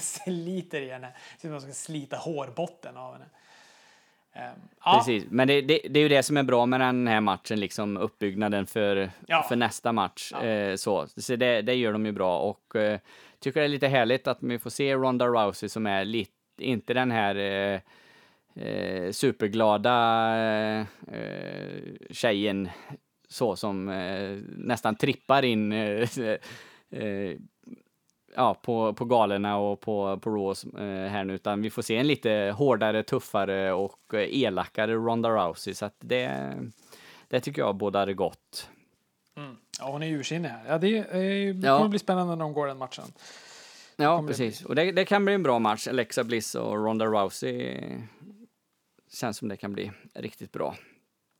sliter i henne. Så man ska slita hårbotten av henne. Um, ja. Precis, men det, det, det är ju det som är bra med den här matchen. Liksom uppbyggnaden för, ja. för nästa match. Ja. Eh, så så det, det gör de ju bra. Och... Eh, tycker det är lite härligt att vi får se Ronda Rousey som är lite, inte den här eh, eh, superglada eh, tjejen så som eh, nästan trippar in eh, eh, ja, på, på galerna och på, på Raw eh, här nu, utan vi får se en lite hårdare, tuffare och elakare Ronda Rousey, så att det, det tycker jag bådar gott. Mm. Ja, hon är ursinnig här. Ja, det är, eh, ja. kommer bli spännande när de går den matchen. Ja, precis. Bli... Och det, det kan bli en bra match. Alexa Bliss och Ronda Rousey känns som det kan bli riktigt bra.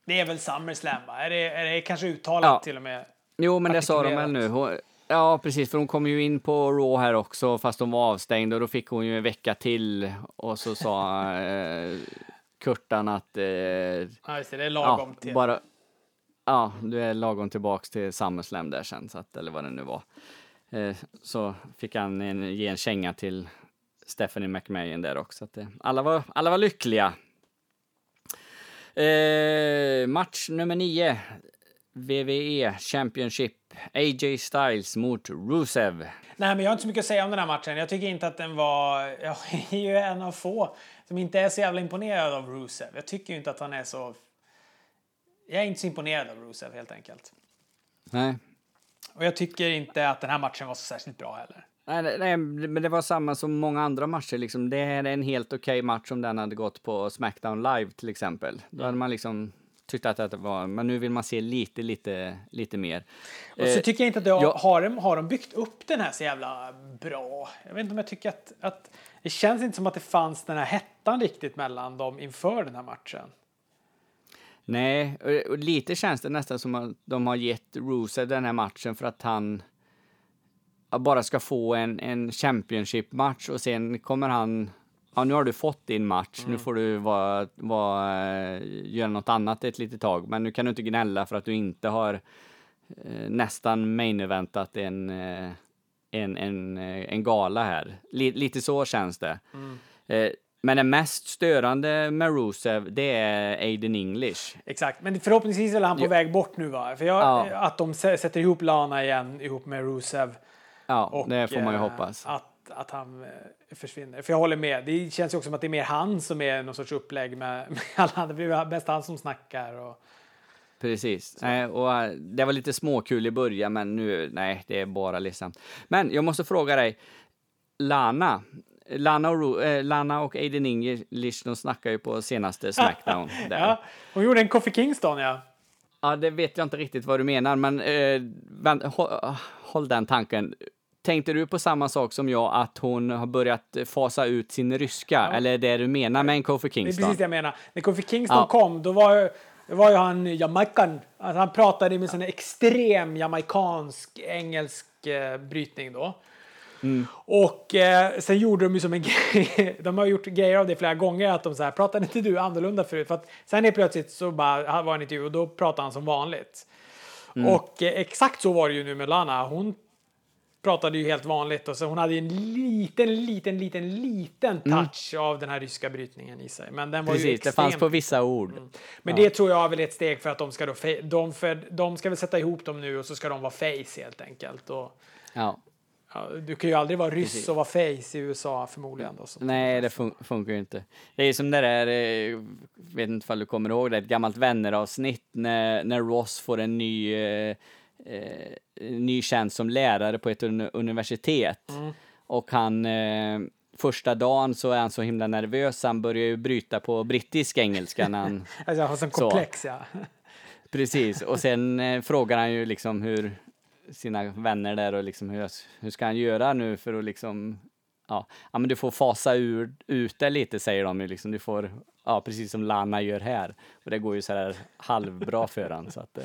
Det är väl SummerSlam, va? Är det, är det kanske uttalat ja. till och med? Jo, men det sa de väl nu. Hon, ja, precis, för hon kom ju in på Raw här också, fast hon var avstängd, och då fick hon ju en vecka till, och så sa eh, Kurtan att... Eh, ja, just det, det är lagom ja, till. Bara, ja, du är lagom tillbaks till SummerSlam där sen, så att, eller vad det nu var. Eh, så fick han en, ge en känga till Stephanie McMahon där också. Så att, eh, alla, var, alla var lyckliga. Eh, match nummer nio, W W E Championship, A J Styles mot Rusev. Nej, men jag har inte så mycket att säga om den här matchen. Jag tycker inte att den var... Jag är ju en av få som inte är så jävla imponerad av Rusev. Jag tycker ju inte att han är så... Jag är inte så imponerad av Rusev, helt enkelt. Nej. Och jag tycker inte att den här matchen var så särskilt bra heller. Nej, nej, men det var samma som många andra matcher. Liksom. Det här är en helt okej match om den hade gått på Smackdown Live till exempel. Då hade man liksom tyckt att det var... Men nu vill man se lite, lite, lite mer. Och så tycker jag inte att det har, jag, har, de, har de byggt upp den här så jävla bra. Jag vet inte om jag tycker att, att... Det känns inte som att det fanns den här hettan riktigt mellan dem inför den här matchen. Nej, och, och lite känns det nästan som att de har gett Rusev den här matchen för att han... bara ska få en, en championship-match, och sen kommer han, ja, nu har du fått din match, mm. nu får du va, va, göra något annat ett litet tag, men nu kan du inte gnälla för att du inte har eh, nästan main-eventat en, eh, en, en, en gala här. L- lite så känns det. Mm. Eh, men det mest störande med Rusev, det är Aiden English. Exakt, men förhoppningsvis är han på jo. väg bort nu, va? För jag, ja. att de sätter ihop Lana igen ihop med Rusev. Ja, och det får man ju hoppas. Att, att han försvinner. För jag håller med. Det känns ju också som att det är mer han som är någon sorts upplägg med, med alla. Det blir bäst han som snackar. Och... Precis. Nej, och det var lite småkul i början, men nu, nej, det är bara ledsamt. Men jag måste fråga dig, Lana... Lana och, eh, Lana och Aiden English, de snackar ju på senaste Smackdown. Där. Ja, hon gjorde en Kofi Kingston, ja. Ja, det vet jag inte riktigt vad du menar, men eh, vänt, håll, håll den tanken. Tänkte du på samma sak som jag, att hon har börjat fasa ut sin ryska? Ja. Eller det du menar med en Kofi Kingston? Det är precis det jag menar. När Kofi Kingston ja. kom, då var ju, då var ju han jamaican. Alltså, han pratade med sån extrem jamaikansk, engelsk eh, brytning då. Mm. Och eh, sen gjorde de ju som en grej, de har gjort grejer av det flera gånger, att de så här, pratade inte du annorlunda förut? För att sen är plötsligt så bara, var en intervju och då pratade han som vanligt. Mm. Och eh, exakt så var det ju nu med Lana. Hon pratade ju helt vanligt, och så hon hade ju en liten, liten, liten, liten touch mm. av den här ryska brytningen i sig. Men den var Precis, ju extrem. Det fanns på vissa ord. Mm. Men ja. det tror jag är väl ett steg för att de ska då, fe- de, för, de ska väl sätta ihop dem nu, och så ska de vara face helt enkelt. Och, ja. Du kan ju aldrig vara ryss Precis. och vara face i U S A förmodligen. Då, så. Nej, det fun- funkar ju inte. Det är som det där, jag vet inte om du kommer ihåg det, ett gammalt vänneravsnitt när, när Ross får en ny, eh, ny tjänst som lärare på ett universitet. Mm. Och han, eh, första dagen så är han så himla nervös, han börjar ju bryta på brittisk engelska. När han, alltså, han har sån komplex, så. ja. Precis, och sen eh, frågar han ju liksom hur... sina vänner där och liksom hur, hur ska han göra nu för att liksom ja, ja men du får fasa ur, ut det lite, säger de ju liksom, du får ja, precis som Lana gör här, och det går ju så här halvbra för han, så att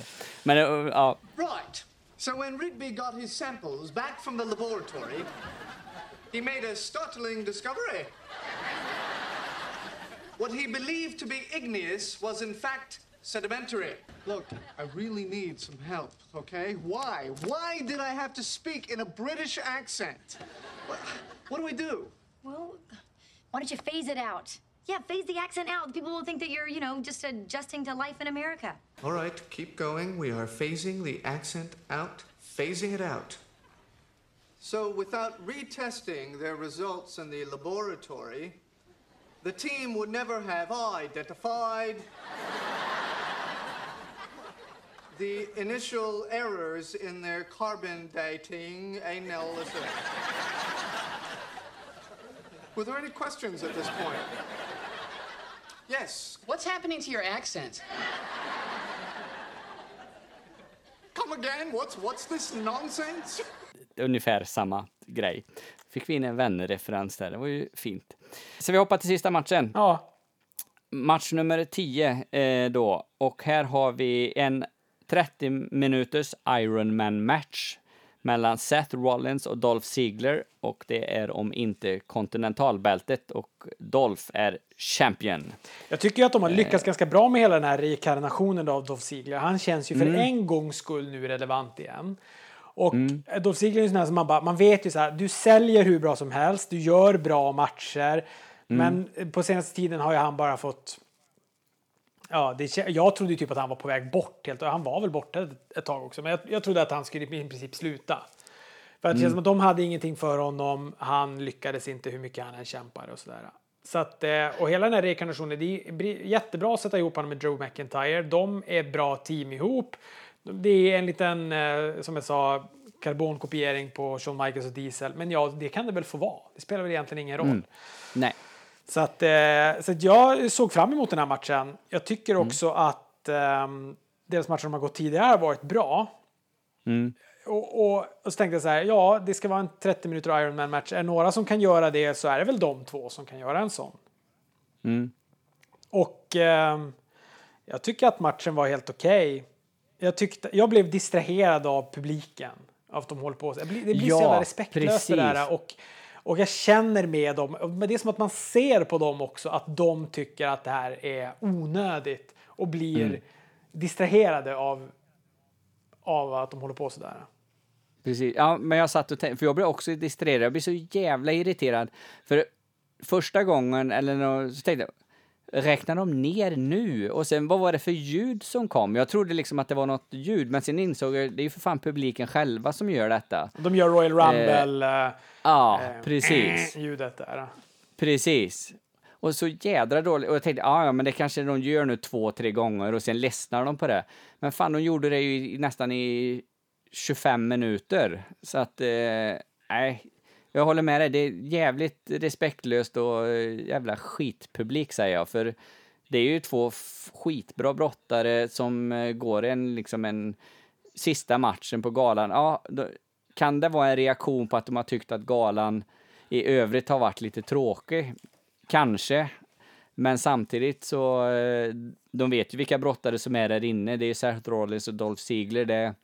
men ja. Right. So when Rigby got his samples back from the laboratory, he made a startling discovery. What he believed to be igneous was in fact sedimentary. Look, I really need some help, okay? Why? Why did I have to speak in a British accent? What, what do we do? Well, why don't you phase it out? Yeah, phase the accent out. People will think that you're, you know, just adjusting to life in America. All right, keep going. We are phasing the accent out. Phasing it out. So without retesting their results in the laboratory, the team would never have identified... the initial errors in their carbon dating analysis. Were there any questions at this point? Yes. What's happening to your accent? Come again? What's what's this nonsense? Ungefär samma grej. Fick vi in en vännerreferens där. Det var ju fint. Så vi hoppar till sista matchen. Ja. match nummer tio eh, då. Och här har vi en trettio minuters Ironman-match mellan Seth Rollins och Dolph Ziggler. Och det är om inte kontinentalbältet, och Dolph är champion. Jag tycker att de har lyckats eh. ganska bra med hela den här rekarnationen av Dolph Ziggler. Han känns ju för mm. en gångs skull nu relevant igen. Och mm. Dolph Ziggler är ju sån här som man bara, man vet ju så här, du säljer hur bra som helst, du gör bra matcher. Mm. Men på senaste tiden har ju han bara fått... Ja, det, jag trodde ju typ att han var på väg bort helt. Han var väl borta ett, ett tag också. Men jag, jag trodde att han skulle i princip sluta. För att det mm. känns som att de hade ingenting för honom. Han lyckades inte hur mycket han än kämpade och sådär. Så att, och hela den här rekarnationen, det är jättebra att sätta ihop honom med Drew McIntyre. De är bra team ihop. Det är en liten, som jag sa, karbonkopiering på Shawn Michaels och Diesel. Men ja, det kan det väl få vara. Det spelar väl egentligen ingen roll. Mm. Nej. Så att, så att jag såg fram emot den här matchen. Jag tycker också mm. att um, deras matcher som har gått tidigare har varit bra. Mm. Och, och, och så tänkte jag så här, ja, det ska vara en trettio minuter Ironman-match. Är det några som kan göra det, så är det väl de två som kan göra en sån. Mm. Och um, jag tycker att matchen var helt okej. Okay. Jag, jag blev distraherad av publiken. Av att de håller på. Det blir ja, så jävla respektlöst det där. Och... Och jag känner med dem, men det är som att man ser på dem också att de tycker att det här är onödigt och blir mm. distraherade av, av att de håller på sådär. Precis, ja, men jag satt och tänkte, för jag blev också distraherad, jag blev så jävla irriterad. För första gången, eller så tänkte jag, räknar de ner nu? Och sen, vad var det för ljud som kom? Jag trodde liksom att det var något ljud, men sen insåg jag, det är ju för fan publiken själva som gör detta. De gör Royal Rumble. Eh, eh, ja, eh, precis. Äh, ljudet där. Precis. Och så jädra dåligt. Och jag tänkte, ah, ja, men det kanske de gör nu två, tre gånger och sen ledsnar de på det. Men fan, de gjorde det ju nästan i tjugofem minuter. Så att, eh, nej... Jag håller med dig, det är jävligt respektlöst och jävla skitpublik, säger jag. För det är ju två skitbra brottare som går en, liksom en sista matchen på galan. Ja, då, kan det vara en reaktion på att de har tyckt att galan i övrigt har varit lite tråkig? Kanske. Men samtidigt så, de vet ju vilka brottare som är där inne. Det är Seth Rollins och Dolph Ziggler, det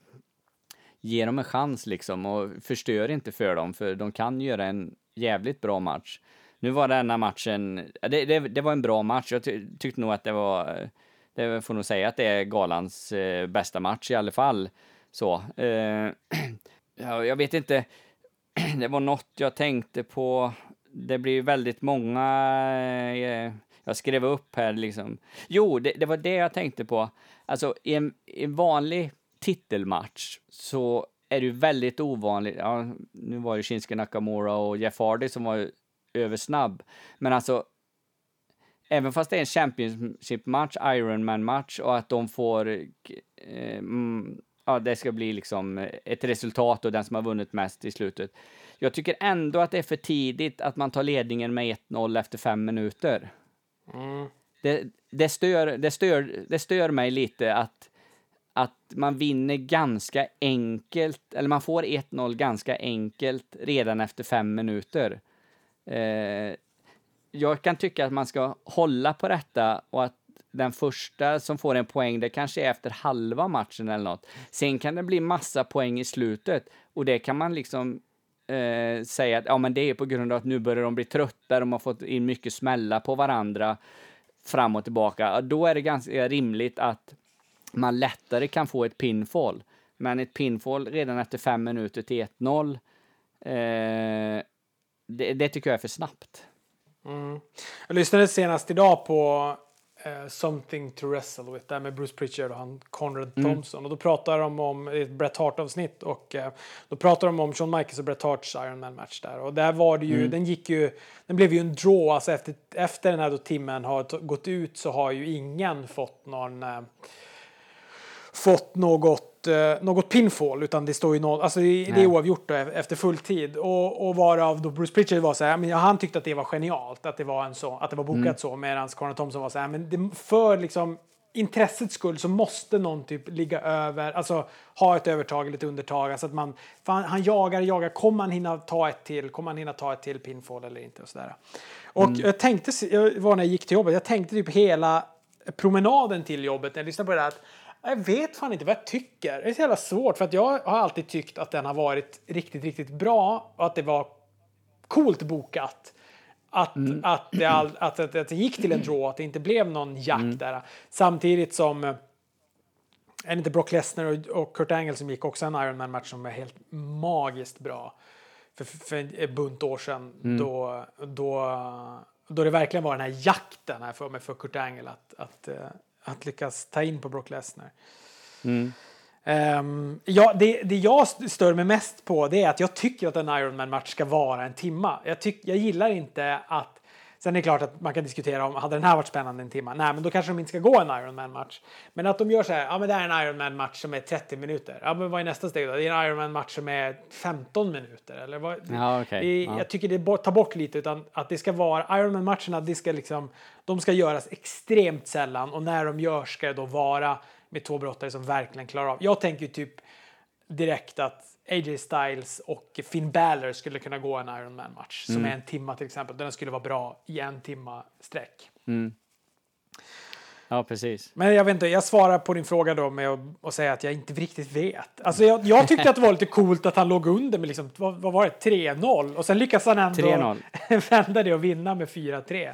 ge dem en chans liksom och förstör inte för dem, för de kan göra en jävligt bra match. Nu var denna matchen, det, det, det var en bra match, jag ty, tyckte nog att det var, det får nog säga att det är galans eh, bästa match i alla fall. Så, eh, jag vet inte, det var något jag tänkte på, det blir väldigt många, eh, jag skrev upp här liksom. Jo, det, det var det jag tänkte på, alltså i en, i en vanlig titelmatch så är det ju väldigt ovanligt, ja, nu var ju Shinsuke Nakamura och Jeff Hardy som var översnabb, men alltså även fast det är en championship-match, Ironman-match och att de får eh, mm, ja, det ska bli liksom ett resultat och den som har vunnit mest i slutet, jag tycker ändå att det är för tidigt att man tar ledningen med ett noll efter fem minuter. mm. det, det, stör, det, stör, det stör mig lite att att man vinner ganska enkelt, eller man får ett noll ganska enkelt redan efter fem minuter. Eh, jag kan tycka att man ska hålla på detta och att den första som får en poäng, det kanske är efter halva matchen eller något. Sen kan det bli massa poäng i slutet och det kan man liksom eh, säga att ja, men det är på grund av att nu börjar de bli trötta, de har fått in mycket smälla på varandra fram och tillbaka. Då är det ganska rimligt att man lättare kan få ett pinfall. Men ett pinfall redan efter fem minuter till ett noll. Eh, det, det tycker jag är för snabbt. Mm. Jag lyssnade senast idag på uh, Something to Wrestle With. Där med Bruce Pritchard och han Conrad Thompson. Mm. Och då pratar de om ett Bret Hart-avsnitt. Och uh, då pratar de om Shawn Michaels och Bret Harts Ironman-match där. Och där var det ju, mm. den gick ju, den blev ju en draw. Alltså efter, efter den här då timmen har t- gått ut så har ju ingen fått någon... Uh, fått något, eh, något pinfall, utan det står ju noll, alltså det, det är oavgjort då, efter full tid, och, och varav då Bruce Pritchard var så här, men han tyckte att det var genialt att det var en så, att det var bokat mm. så, medan Conor Thompson var så här, men det för liksom intressets skull så måste någon typ ligga över, alltså ha ett övertag eller ett undertag, alltså att man, han, han jagar jagar, kommer han hinna ta ett till kommer han hinna ta ett till pinfall eller inte och sådär. Och mm. jag tänkte, jag var när jag gick till jobbet, jag tänkte typ hela promenaden till jobbet när jag lyssnade på det där att jag vet fan inte vad jag tycker. Det är så jävla svårt för att jag har alltid tyckt att den har varit riktigt, riktigt bra och att det var coolt bokat. Att, mm. att, det, all, att, att, att det gick till en draw, att det inte blev någon jack mm. där. Samtidigt som är det inte Brock Lesnar och, och Kurt Angle som gick också en Ironman-match som var helt magiskt bra för, för en bunt år sedan mm. då, då, då det verkligen var den här jakten här för mig för Kurt Angle att, att, att lyckas ta in på Brock Lesnar. Mm. Um, ja, det, det jag stör mig mest på det är att jag tycker att en Ironman-match ska vara en timma. Jag, tyck, jag gillar inte att... Sen är det klart att man kan diskutera om hade den här varit spännande en timma. Nej, men då kanske de inte ska gå en Ironman-match. Men att de gör så här, ja men det är en Ironman-match som är trettio minuter. Ja, men vad är nästa steg då? Det är en Ironman-match som är femton minuter. Eller vad? Ja, okay. det, ja. Jag tycker det tar bort lite utan att det ska vara... Ironman-matcherna, det ska liksom, de ska göras extremt sällan och när de görs ska det då vara... med två brottare som verkligen klarar av. Jag tänker ju typ direkt att A J Styles och Finn Balor skulle kunna gå en Ironman-match som mm. är en timma till exempel. Den skulle vara bra i en timma sträck. Mm. Ja, precis. Men jag vet inte, jag svarar på din fråga då med att säga att jag inte riktigt vet. Alltså jag, jag tyckte att det var lite coolt att han låg under med liksom, vad, vad var det, tre noll? Och sen lyckas han ändå vända det och vinna med fyra tre.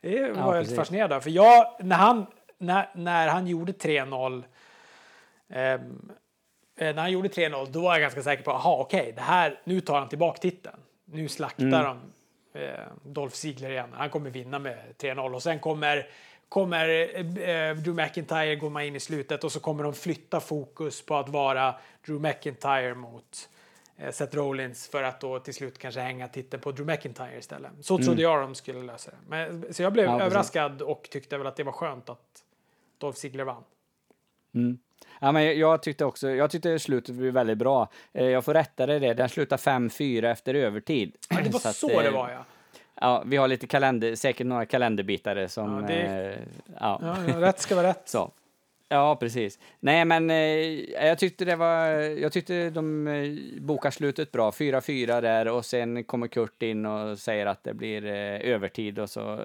Det var ja, jag lite fascinerad av. För jag, när han När, när han gjorde tre noll eh, när han gjorde tre noll då var jag ganska säker på aha, okej, okay, det här, nu tar han tillbaka titeln. Nu slaktar mm. de eh, Dolph Ziggler igen. Han kommer vinna med tre noll och sen kommer, kommer eh, Drew McIntyre gå in i slutet och så kommer de flytta fokus på att vara Drew McIntyre mot eh, Seth Rollins för att då till slut kanske hänga titeln på Drew McIntyre istället. Så mm. trodde jag de skulle lösa det. Men, så jag blev ja, överraskad och tyckte väl att det var skönt att Dolph Ziggler vann. Mm. Ja, men jag tyckte också, jag tyckte slutet blev väldigt bra. Jag får rätta det. Den slutar fem fyra efter övertid. Ja, det var så, så att, det var, ja. Ja, vi har lite kalender, säkert några kalenderbitare som... Ja, det, ja. Ja, rätt ska vara rätt. Så. Ja, precis. Nej, men jag tyckte det var... Jag tyckte de bokade slutet bra. fyra fyra där och sen kommer Kurt in och säger att det blir övertid och så...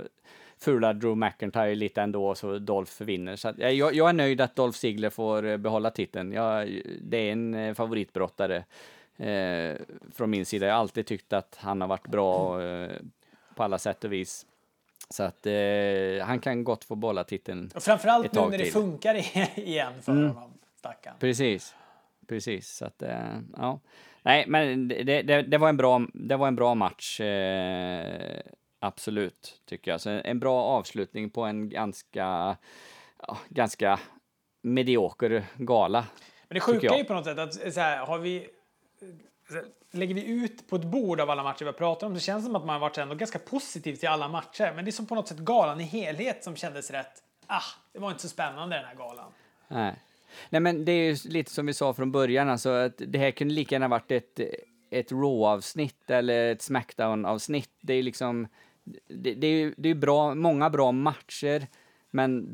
fular Drew McIntyre lite ändå så Dolph vinner. Så att, jag, jag är nöjd att Dolph Ziggler får behålla titeln. Jag, det är en favoritbrottare eh, från min sida. Jag har alltid tyckt att han har varit bra eh, på alla sätt och vis. Så att eh, han kan gott få behålla titeln. Och framförallt nu när det till. funkar igen för mm. honom, stackaren. Precis, precis. Så att, eh, ja. Nej, men det, det, det, var en bra, det var en bra match. Eh, Absolut, tycker jag. Så en bra avslutning på en ganska, ja, ganska medioker gala. Men det sjuka är ju på något sätt att så här, har vi, så här, lägger vi ut på ett bord av alla matcher vi pratar om så känns det som att man har varit ändå ganska positiv till alla matcher. Men det är som på något sätt galan i helhet som kändes rätt, ah, det var inte så spännande den här galan. Nej, Nej men det är ju lite som vi sa från början, alltså, att det här kunde lika gärna varit ett, ett Raw-avsnitt eller ett Smackdown-avsnitt. Det är ju liksom... Det, det är ju det är bra, många bra matcher, men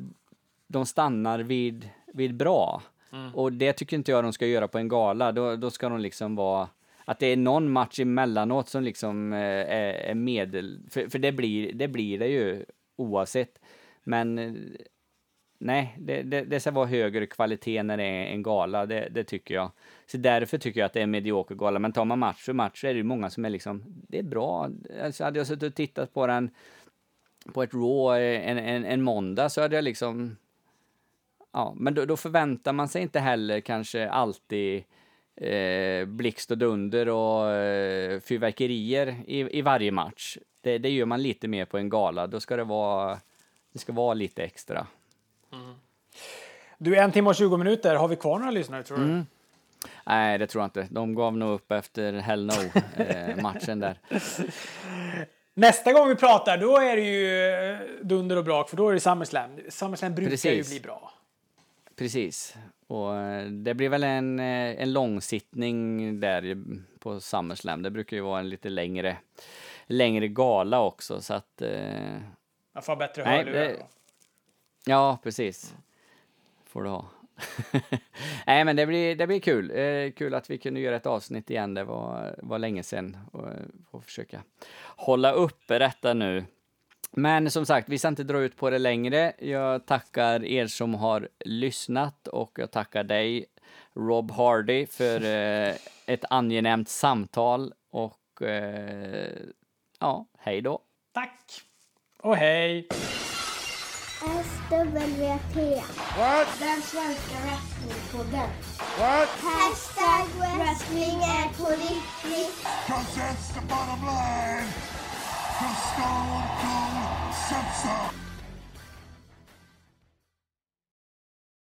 de stannar vid, vid bra. Mm. Och det tycker inte jag de ska göra på en gala. Då, då ska de liksom vara... Att det är någon match emellanåt som liksom eh, är, är medel... För, för det, blir, det blir det ju oavsett. Men eh, nej, det, det, det ska vara högre kvalitet när det är en gala. Det, det tycker jag. Så därför tycker jag att det är en medioker gala. Men tar man match för match så är det ju många som är liksom... Det är bra. Alltså hade jag suttit och tittat på den på ett Raw en, en, en måndag så hade jag liksom... Ja, men då, då förväntar man sig inte heller kanske alltid eh, blixt och dunder och eh, fyrverkerier i, i varje match. Det, det gör man lite mer på en gala. Då ska det vara, det ska vara lite extra. Mm. Du, en timme och tjugo minuter. Har vi kvar några lyssnare, tror du? Mm. Nej, det tror jag inte. De gav nog upp efter Hell No-matchen eh, där. Nästa gång vi pratar, då är det ju dunder och brak, för då är det SummerSlam. SummerSlam brukar Precis. ju bli bra. Precis. Och det blir väl en, en långsittning där på SummerSlam. Det brukar ju vara en lite längre, längre gala också, så att... Eh... Jag får bättre hörlurar. Ja, precis. får du ha. Nej, men det blir, det blir kul. Eh, kul att vi kunde göra ett avsnitt igen. Det var, var länge sedan. Och, och försöka hålla uppe detta nu. Men som sagt, vi ska inte dra ut på det längre. Jag tackar er som har lyssnat. Och jag tackar dig, Rob Hardy, för eh, ett angenämt samtal. Och eh, ja, hej då. Tack. Och hej. S W P. What? Den svenska wrestlingpodden. What? Hashtag wrestling är på riktigt. 'Cause that's the bottom line. 'Cause Stone Cold Simpson.